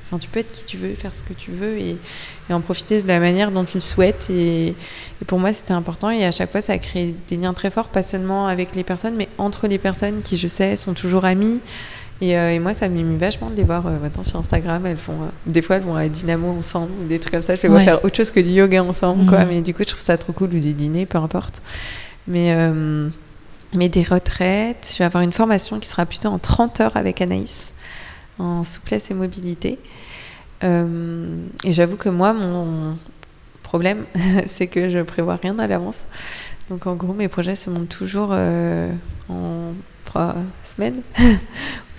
Enfin, tu peux être qui tu veux, faire ce que tu veux et, et en profiter de la manière dont tu le souhaites. Et, et pour moi, c'était important. Et à chaque fois, ça a créé des liens très forts, pas seulement avec les personnes, mais entre les personnes qui, je sais, sont toujours amies. Et, euh, et moi, ça m'émeut vachement de les voir euh, maintenant sur Instagram. Elles font, euh, des fois, elles vont à Dynamo ensemble, ou des trucs comme ça. Je les vois faire autre chose que du yoga ensemble. Mmh. Quoi. Mais du coup, je trouve ça trop cool, ou des dîners, peu importe. Mais... Euh, mais des retraites, je vais avoir une formation qui sera plutôt en trente heures avec Anaïs, en souplesse et mobilité. Euh, et j'avoue que moi, mon problème, c'est que je prévois rien à l'avance. Donc en gros, mes projets se montent toujours euh, en trois semaines ou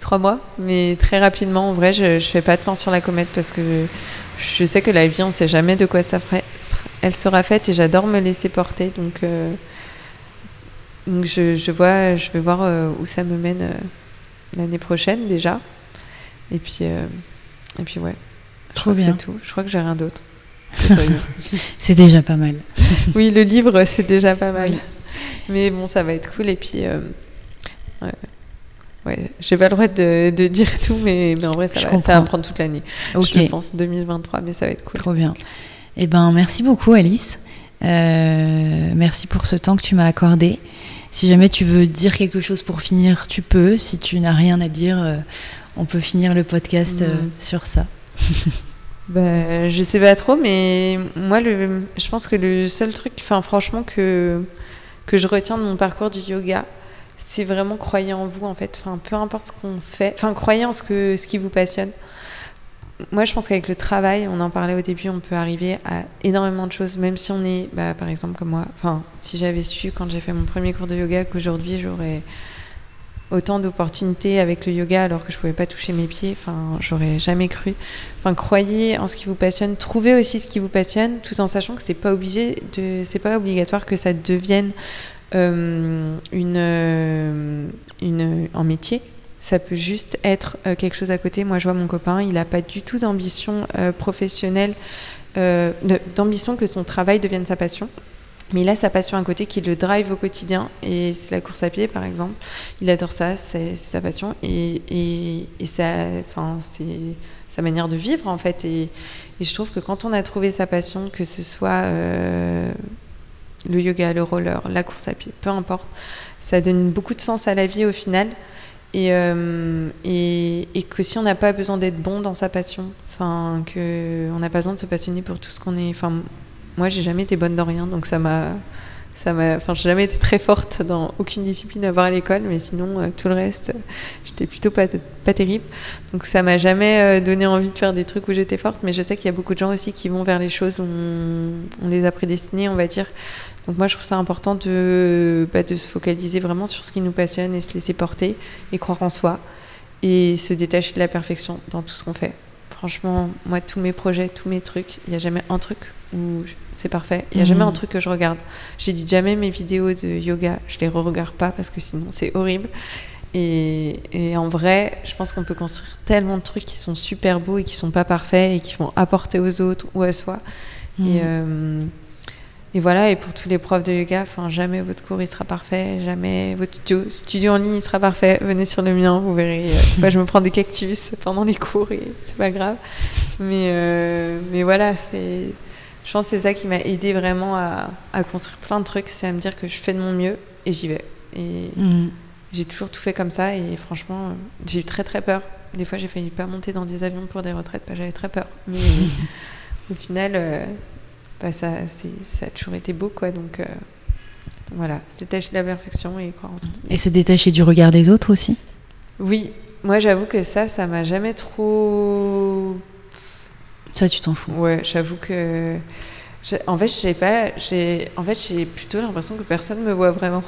trois mois. Mais très rapidement, en vrai, je ne fais pas de plan sur la comète parce que je sais que la vie, on ne sait jamais de quoi ça ferait, elle sera faite et j'adore me laisser porter. Donc... Euh, Donc je, je, vois, je vais voir euh, où ça me mène euh, l'année prochaine déjà. Et puis, euh, et puis ouais, je Trop crois bien. Que c'est tout. Je crois que j'ai rien d'autre. C'est déjà pas mal. Oui, le livre, c'est déjà pas mal. Oui. Mais bon, ça va être cool. Et puis, euh, euh, ouais, j'ai pas le droit de, de dire tout, mais, mais en vrai, ça va, ça va prendre toute l'année. Okay. Je pense deux mille vingt-trois, mais ça va être cool. Trop bien. Eh ben, merci beaucoup, Alice. Euh, merci pour ce temps que tu m'as accordé. Si jamais tu veux dire quelque chose pour finir, tu peux. Si tu n'as rien à dire, euh, on peut finir le podcast euh, mmh. sur ça. Bah, je sais pas trop, mais moi, le, je pense que le seul truc, enfin, franchement, que, que je retiens de mon parcours du yoga, c'est vraiment croyez en vous, en fait. Enfin, peu importe ce qu'on fait, enfin, croyez en ce que, ce qui vous passionne. Moi, je pense qu'avec le travail, on en parlait au début, on peut arriver à énormément de choses, même si on est, bah, par exemple, comme moi. Enfin, si j'avais su quand j'ai fait mon premier cours de yoga qu'aujourd'hui j'aurais autant d'opportunités avec le yoga alors que je pouvais pas toucher mes pieds, enfin, j'aurais jamais cru. Enfin, croyez en ce qui vous passionne, trouvez aussi ce qui vous passionne, tout en sachant que c'est pas obligé de, c'est pas obligatoire que ça devienne euh, une, une, un métier. Ça peut juste être euh, quelque chose à côté. Moi, je vois mon copain, il n'a pas du tout d'ambition euh, professionnelle, euh, de, d'ambition que son travail devienne sa passion. Mais il a sa passion à côté qui le drive au quotidien. Et c'est la course à pied, par exemple. Il adore ça, c'est, c'est sa passion. Et, et, et ça, enfin, c'est sa manière de vivre, en fait. Et, et je trouve que quand on a trouvé sa passion, que ce soit... Euh, le yoga, le roller, la course à pied, peu importe. Ça donne beaucoup de sens à la vie, au final. Et, euh, et, et que si on n'a pas besoin d'être bon dans sa passion, enfin, qu'on n'a pas besoin de se passionner pour tout ce qu'on est. Enfin, moi, j'ai jamais été bonne dans rien, donc ça m'a, ça m'a. Enfin, j'ai jamais été très forte dans aucune discipline à part à l'école, mais sinon euh, tout le reste, euh, j'étais plutôt pas, pas terrible. Donc ça m'a jamais donné envie de faire des trucs où j'étais forte. Mais je sais qu'il y a beaucoup de gens aussi qui vont vers les choses où on, on les a prédestinées, on va dire. Donc moi, je trouve ça important de, bah, de se focaliser vraiment sur ce qui nous passionne et se laisser porter et croire en soi et se détacher de la perfection dans tout ce qu'on fait. Franchement, moi, tous mes projets, tous mes trucs, il n'y a jamais un truc où je, c'est parfait. Il n'y a mmh. jamais un truc que je regarde. J'édite jamais mes vidéos de yoga. Je ne les re-regarde pas parce que sinon, c'est horrible. Et, et en vrai, je pense qu'on peut construire tellement de trucs qui sont super beaux et qui ne sont pas parfaits et qui vont apporter aux autres ou à soi. Mmh. Et... Euh, Et voilà, et pour tous les profs de yoga, enfin, jamais votre cours il sera parfait, jamais votre studio, studio en ligne il sera parfait. Venez sur le mien, vous verrez. Euh, moi, je me prends des cactus pendant les cours et c'est pas grave. Mais, euh, mais voilà, c'est, je pense que c'est ça qui m'a aidée vraiment à, à construire plein de trucs, c'est à me dire que je fais de mon mieux et j'y vais. Et mmh. j'ai toujours tout fait comme ça et franchement, j'ai eu très très peur. Des fois, j'ai failli pas monter dans des avions pour des retraites, bah, j'avais très peur. Mais au final... Euh, Bah ça, c'est, ça a toujours été beau, quoi. Donc euh, voilà, se détacher de la perfection et croire en ce qui... Et se détacher du regard des autres aussi ? Oui, moi j'avoue que ça, ça m'a jamais trop... Ça, tu t'en fous ? Ouais, j'avoue que... J'ai... En fait, j'ai pas... J'ai... En fait, j'ai plutôt l'impression que personne me voit vraiment.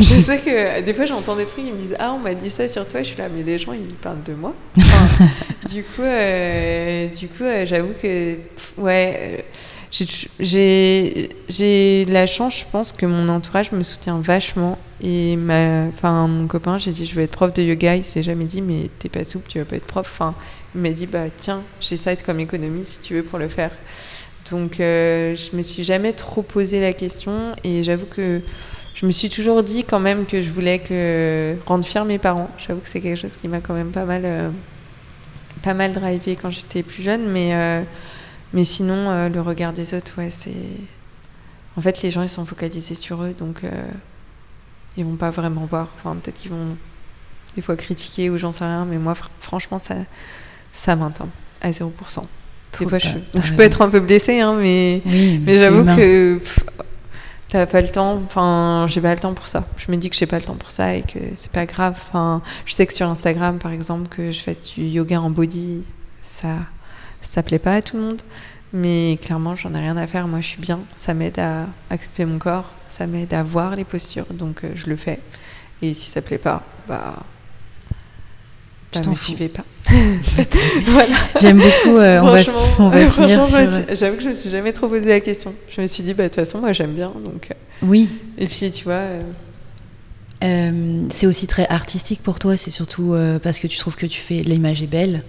Je sais que des fois, j'entends des trucs, ils me disent « Ah, on m'a dit ça sur toi », je suis là, mais les gens, ils parlent de moi. Enfin, du coup, euh, du coup euh, j'avoue que pff, ouais, euh, j'ai, j'ai de la chance, je pense, que mon entourage me soutient vachement. Et ma, enfin, mon copain, j'ai dit, je veux être prof de yoga. Il s'est jamais dit, mais t'es pas souple, tu vas pas être prof. Enfin, il m'a dit, bah tiens, j'ai ça comme économie si tu veux pour le faire. Donc, euh, je me suis jamais trop posé la question. Et j'avoue que je me suis toujours dit quand même que je voulais que rendre fiers mes parents. J'avoue que c'est quelque chose qui m'a quand même pas mal, euh, pas mal drivé quand j'étais plus jeune. Mais, euh, mais sinon, euh, le regard des autres, ouais, c'est... En fait, les gens, ils sont focalisés sur eux, donc euh, ils vont pas vraiment voir. Enfin, peut-être qu'ils vont des fois critiquer ou j'en sais rien, mais moi, fr- franchement, ça, ça m'atteint à zéro pour cent. Des fois, je, je peux être un peu blessée, hein, mais, oui, mais, mais j'avoue humain. que... Pff, T'as pas le temps, enfin, j'ai pas le temps pour ça. Je me dis que j'ai pas le temps pour ça et que c'est pas grave. Enfin, je sais que sur Instagram, par exemple, que je fasse du yoga en body, ça, ça plaît pas à tout le monde. Mais clairement, j'en ai rien à faire. Moi, je suis bien. Ça m'aide à accepter mon corps, ça m'aide à voir les postures, donc euh, je le fais. Et si ça plaît pas, bah, je t'en suivais pas. Voilà. J'aime beaucoup. Euh, on va, on va finir sur... suis, j'avoue que je me suis jamais trop posé la question. Je me suis dit, bah de toute façon, moi j'aime bien, donc. Oui. Et puis tu vois. Euh... Euh, c'est aussi très artistique pour toi. C'est surtout euh, parce que tu trouves que tu fais l'image est belle.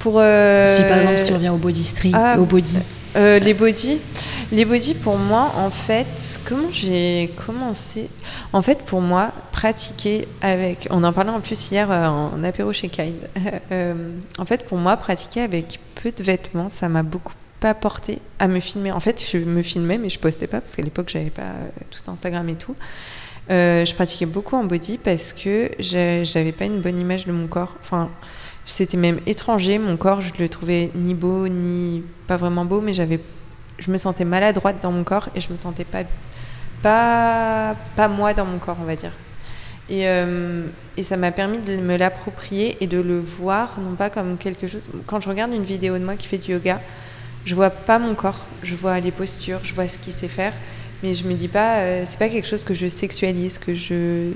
Pour. Euh... Si par exemple, si tu reviens au body street, ah, au body. Euh, les body, les body pour moi, en fait, comment j'ai commencé ? En fait, pour moi, pratiquer avec, on en parlait en plus hier euh, en apéro chez Kind. Euh, en fait, pour moi, pratiquer avec peu de vêtements, ça m'a beaucoup apporté à me filmer. En fait, je me filmais, mais je postais pas parce qu'à l'époque, j'avais pas tout Instagram et tout. Euh, je pratiquais beaucoup en body parce que j'avais pas une bonne image de mon corps. Enfin. C'était même étranger, mon corps, je le trouvais ni beau, ni pas vraiment beau, mais j'avais, je me sentais maladroite dans mon corps et je me sentais pas, pas, pas moi dans mon corps, on va dire. Et, euh, et ça m'a permis de me l'approprier et de le voir, non pas comme quelque chose... Quand je regarde une vidéo de moi qui fait du yoga, je vois pas mon corps, je vois les postures, je vois ce qu'il sait faire, mais je me dis pas, euh, c'est pas quelque chose que je sexualise, que je...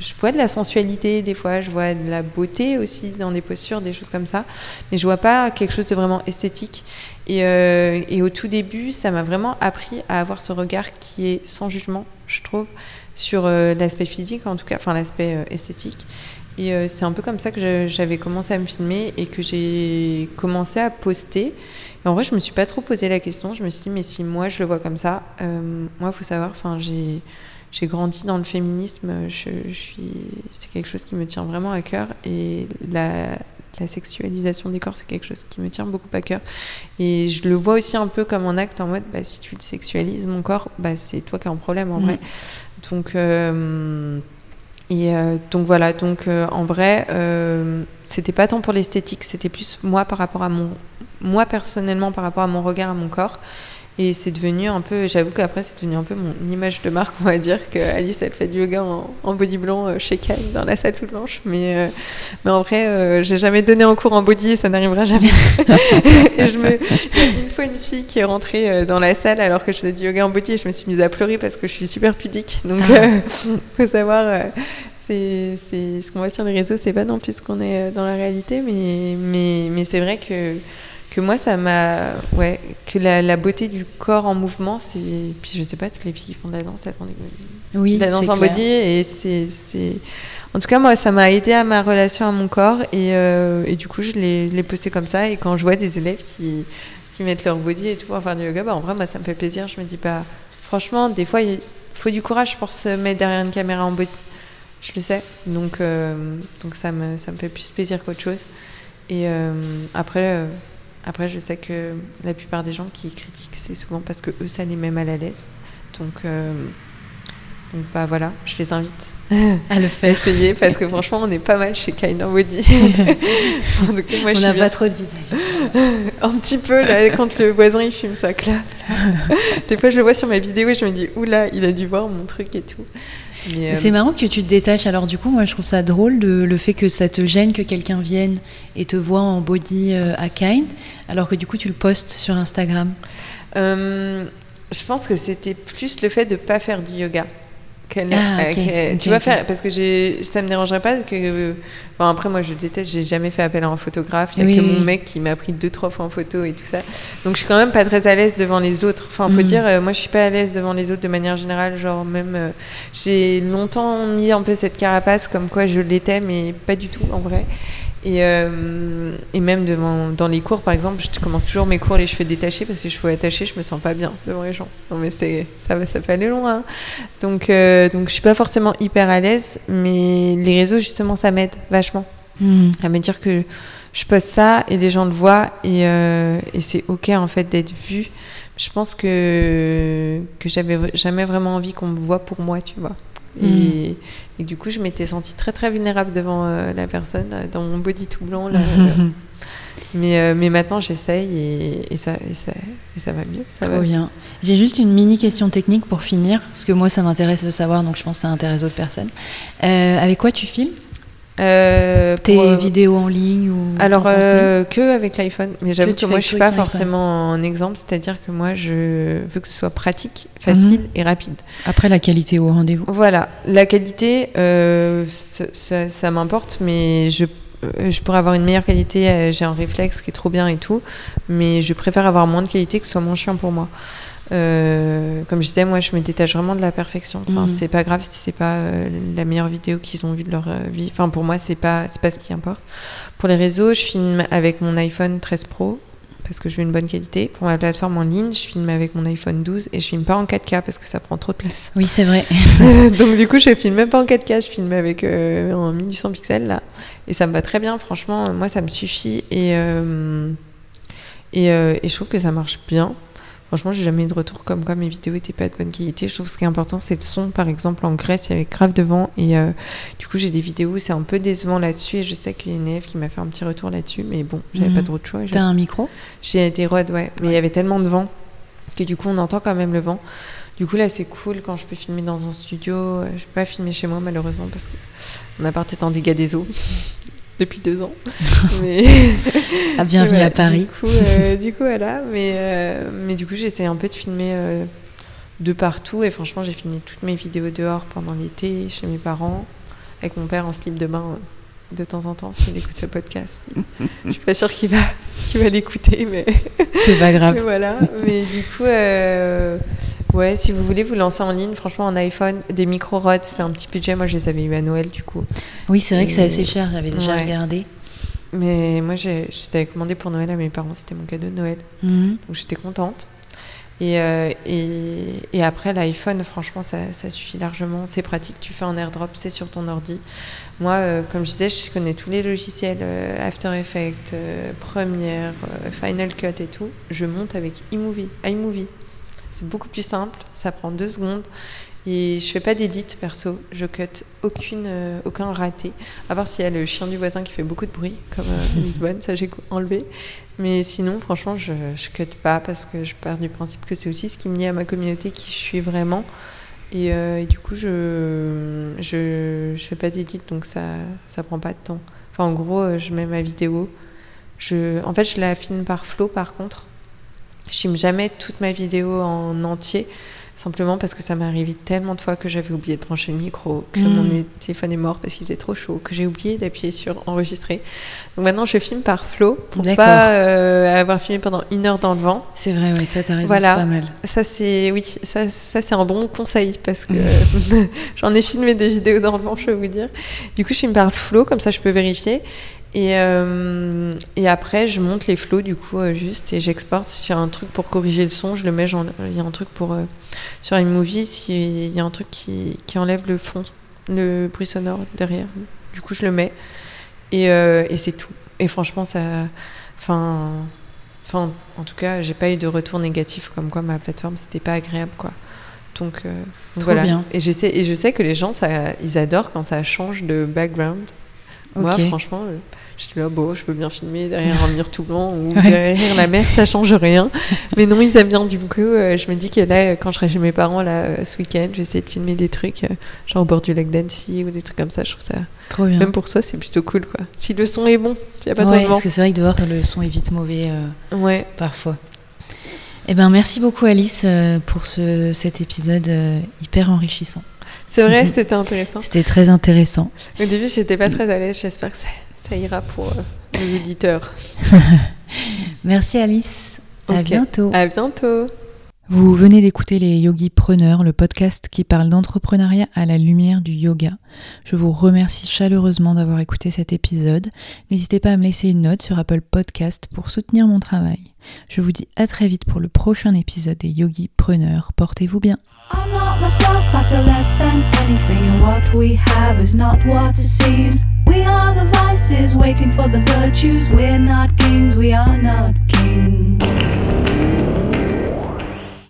Je vois de la sensualité des fois, je vois de la beauté aussi dans des postures, des choses comme ça, mais je vois pas quelque chose de vraiment esthétique. Et, euh, et au tout début, ça m'a vraiment appris à avoir ce regard qui est sans jugement, je trouve, sur euh, l'aspect physique en tout cas, enfin l'aspect euh, esthétique. Et euh, c'est un peu comme ça que je, j'avais commencé à me filmer et que j'ai commencé à poster. Et en vrai, je me suis pas trop posé la question. Je me suis dit, mais si moi je le vois comme ça, euh, moi faut savoir, enfin j'ai J'ai grandi dans le féminisme, je, je suis, c'est quelque chose qui me tient vraiment à cœur et la, la sexualisation des corps, c'est quelque chose qui me tient beaucoup à cœur. Et je le vois aussi un peu comme un acte en mode, bah, si tu le sexualises, mon corps, bah, c'est toi qui as un problème en [S2] Mmh. [S1] Vrai. Donc, euh, et, euh, donc voilà, donc, euh, en vrai, euh, c'était pas tant pour l'esthétique, c'était plus moi, par rapport à mon, moi personnellement par rapport à mon regard, à mon corps. Et c'est devenu un peu, j'avoue qu'après, c'est devenu un peu mon image de marque, on va dire, qu'Alice, elle fait du yoga en, en body blanc chez Kyle, dans la salle toute blanche. Mais, euh, mais en vrai, euh, j'ai jamais donné en cours en body et ça n'arrivera jamais. Et je me... Une fois, une fille qui est rentrée dans la salle alors que je faisais du yoga en body et je me suis mise à pleurer parce que je suis super pudique. Donc, euh, faut savoir, euh, c'est, c'est, ce qu'on voit sur les réseaux, c'est pas non plus ce qu'on est dans la réalité, mais, mais, mais c'est vrai que... que moi ça m'a ouais que la, la beauté du corps en mouvement, c'est, puis je sais pas, toutes les filles qui font de la danse, elles font des... oui, de la danse en clair. Body et c'est c'est en tout cas moi ça m'a aidé à ma relation à mon corps et euh, et du coup je l'ai l'ai posté comme ça. Et quand je vois des élèves qui qui mettent leur body et tout pour faire du yoga, bah en vrai moi ça me fait plaisir. Je me dis pas, bah, franchement des fois il faut du courage pour se mettre derrière une caméra en body, je le sais, donc euh, donc ça me ça me fait plus plaisir qu'autre chose. Et euh, après euh, Après, je sais que la plupart des gens qui critiquent, c'est souvent parce que eux, ça les met mal à l'aise. Donc, euh, donc bah voilà, je les invite à le faire. Essayer, parce que franchement, on est pas mal chez Kind Body. En tout cas, moi, on n'a pas trop de vis-à-vis. Un petit peu, là, quand le voisin, il fume sa clope. Des fois, je le vois sur ma vidéo et je me dis, oula, il a dû voir mon truc et tout. Mais, euh... C'est marrant que tu te détaches. Alors du coup, moi, je trouve ça drôle de, le fait que ça te gêne que quelqu'un vienne et te voit en body euh, à Kind, alors que du coup, tu le postes sur Instagram. Euh, je pense que c'était plus le fait de ne pas faire du yoga Quelle, ah, okay. euh, quelle, okay, tu vas okay. faire, parce que j'ai, ça me dérangerait pas que, enfin, après moi je déteste, j'ai jamais fait appel à un photographe, il y a oui, que oui. mon mec qui m'a pris deux trois fois en photo et tout ça, donc je suis quand même pas très à l'aise devant les autres, enfin faut mm. dire euh, moi je suis pas à l'aise devant les autres de manière générale, genre même euh, j'ai longtemps mis un peu cette carapace comme quoi je l'étais mais pas du tout en vrai. Et, euh, et même devant, dans les cours par exemple, je commence toujours mes cours les cheveux détachés parce que les cheveux attachés je me sens pas bien devant les gens, non mais c'est, ça, va, ça peut aller loin hein. donc, euh, donc je suis pas forcément hyper à l'aise, mais les réseaux justement ça m'aide vachement mmh. à me dire que je poste ça et les gens le voient et, euh, et c'est ok en fait d'être vu. Je pense que, que j'avais jamais vraiment envie qu'on me voie pour moi, tu vois. Et, et du coup, je m'étais sentie très très vulnérable devant euh, la personne, là, dans mon body tout blanc. Là, là. mais, euh, mais maintenant, j'essaye et, et, ça, et, ça, et ça va mieux. Ça Trop va bien. Mieux. J'ai juste une mini question technique pour finir, parce que moi, ça m'intéresse de savoir, donc je pense que ça intéresse d'autres personnes. Euh, avec quoi tu filmes euh, Tes pour, euh, vidéos en ligne ou Alors, euh, que avec l'iPhone. Mais j'avoue que, que moi, je ne suis pas forcément un exemple. C'est-à-dire que moi, je veux que ce soit pratique, facile mmh. et rapide. Après, la qualité au rendez-vous. Voilà. La qualité, euh, ça, ça, ça m'importe, mais je, je pourrais avoir une meilleure qualité. J'ai un réflexe qui est trop bien et tout. Mais je préfère avoir moins de qualité que ce soit moins chiant pour moi. Euh, comme je disais, moi je me détache vraiment de la perfection, enfin, mmh. c'est pas grave si c'est pas euh, la meilleure vidéo qu'ils ont vue de leur euh, vie, enfin, pour moi c'est pas, c'est pas ce qui importe. Pour les réseaux, je filme avec mon iPhone treize Pro parce que je veux une bonne qualité. Pour ma plateforme en ligne, je filme avec mon iPhone douze et je filme pas en quatre K parce que ça prend trop de place. Oui, c'est vrai. Donc du coup, je filme même pas en quatre K, je filme avec euh, en mille huit cents pixels là et ça me va très bien, franchement, moi ça me suffit et, euh, et, euh, et je trouve que ça marche bien. Franchement, j'ai jamais eu de retour comme quoi mes vidéos n'étaient pas de bonne qualité. Je trouve que ce qui est important, c'est le son. Par exemple, en Grèce, il y avait grave de vent. Et euh, du coup, j'ai des vidéos où c'est un peu décevant là-dessus. Et je sais qu'il y a une élève qui m'a fait un petit retour là-dessus. Mais bon, j'avais mmh. pas trop de choix. J'ai... T'as un micro ? J'ai des rods, ouais. Mais il ouais. y avait tellement de vent que du coup, on entend quand même le vent. Du coup, là, c'est cool quand je peux filmer dans un studio. Je peux pas filmer chez moi, malheureusement, parce que mon appart est en dégâts des eaux. Depuis deux ans. Mais... Ah, bienvenue voilà, à Paris. Du coup, euh, du coup voilà. Mais, euh, mais du coup, j'essaie un peu de filmer euh, de partout. Et franchement, j'ai filmé toutes mes vidéos dehors pendant l'été, chez mes parents, avec mon père en slip de bain euh, de temps en temps, s'il écoute ce podcast. Je suis pas sûre qu'il va, qu'il va l'écouter, mais... C'est pas grave. Mais voilà. Mais du coup... Euh... Ouais, si vous voulez vous lancer en ligne, franchement, en iPhone, des micro-rods, c'est un petit budget. Moi, je les avais eu à Noël, du coup. Oui, c'est vrai et... que c'est assez cher, j'avais déjà ouais. regardé. Mais moi, je t'avais commandé pour Noël à mes parents, c'était mon cadeau de Noël. Mm-hmm. Donc, j'étais contente. Et, euh, et, et après, l'iPhone, franchement, ça, ça suffit largement. C'est pratique, tu fais en airdrop, c'est sur ton ordi. Moi, euh, comme je disais, je connais tous les logiciels, euh, After Effects, euh, Premiere, euh, Final Cut et tout. Je monte avec iMovie, iMovie. C'est beaucoup plus simple, ça prend deux secondes et je fais pas d'édit perso, je cut aucune, euh, aucun raté, à part s'il y a le chien du voisin qui fait beaucoup de bruit, comme euh, Lisbonne, ça j'ai enlevé. Mais sinon, franchement, je, je cut pas parce que je pars du principe que c'est aussi ce qui me lie à ma communauté, qui je suis vraiment. Et, euh, et du coup, je, je, je fais pas d'édit, donc ça, ça prend pas de temps. Enfin, en gros, je mets ma vidéo. Je, en fait, je la filme par flow par contre. Je filme jamais toute ma vidéo en entier, simplement parce que ça m'est arrivé tellement de fois que j'avais oublié de brancher le micro, que mmh. mon téléphone est mort parce qu'il faisait trop chaud, que j'ai oublié d'appuyer sur enregistrer. Donc maintenant, je filme par flow pour D'accord. pas euh, avoir filmé pendant une heure dans le vent. C'est vrai, oui, ça t'as raison, voilà. C'est pas mal. Ça c'est, oui, ça, ça c'est un bon conseil parce que j'en ai filmé des vidéos dans le vent, je peux vous dire. Du coup, je filme par flow, comme ça, je peux vérifier. Et, euh, et après, je monte les flows, du coup, euh, juste, et j'exporte. S'il y a un truc pour corriger le son, je le mets. Il y a un truc pour... Euh, sur iMovie, s'il y a un truc qui, qui enlève le fond, le bruit sonore derrière, du coup, je le mets. Et, euh, et c'est tout. Et franchement, ça... Enfin, enfin, en tout cas, j'ai pas eu de retour négatif, comme quoi ma plateforme, c'était pas agréable, quoi. Donc, euh, donc voilà. Bien. Et, j'essaie, et je sais que les gens, ça, ils adorent quand ça change de background. Moi, okay. franchement, j'étais là, bon, je peux bien filmer derrière un mur tout blanc ou ouais. derrière la mer, ça change rien. Mais non, ils aiment bien. Du coup, je me dis que là, quand je serai chez mes parents là, ce week-end, je vais essayer de filmer des trucs, genre au bord du lac d'Annecy ou des trucs comme ça. Je trouve ça. Trop bien. Même pour ça, c'est plutôt cool, quoi. Si le son est bon, s'il n'y a pas ouais, trop de vent. Parce que c'est vrai que dehors, le son est vite mauvais euh, ouais. parfois. Eh ben, merci beaucoup, Alice, pour ce, cet épisode hyper enrichissant. C'est vrai, c'était intéressant. C'était très intéressant. Au début, j'étais pas très à l'aise. J'espère que ça, ça ira pour euh, les auditeurs. Merci Alice. Okay. À bientôt. À bientôt. Vous venez d'écouter les Yogi Preneurs, le podcast qui parle d'entrepreneuriat à la lumière du yoga. Je vous remercie chaleureusement d'avoir écouté cet épisode. N'hésitez pas à me laisser une note sur Apple Podcast pour soutenir mon travail. Je vous dis à très vite pour le prochain épisode des Yogi Preneurs. Portez-vous bien.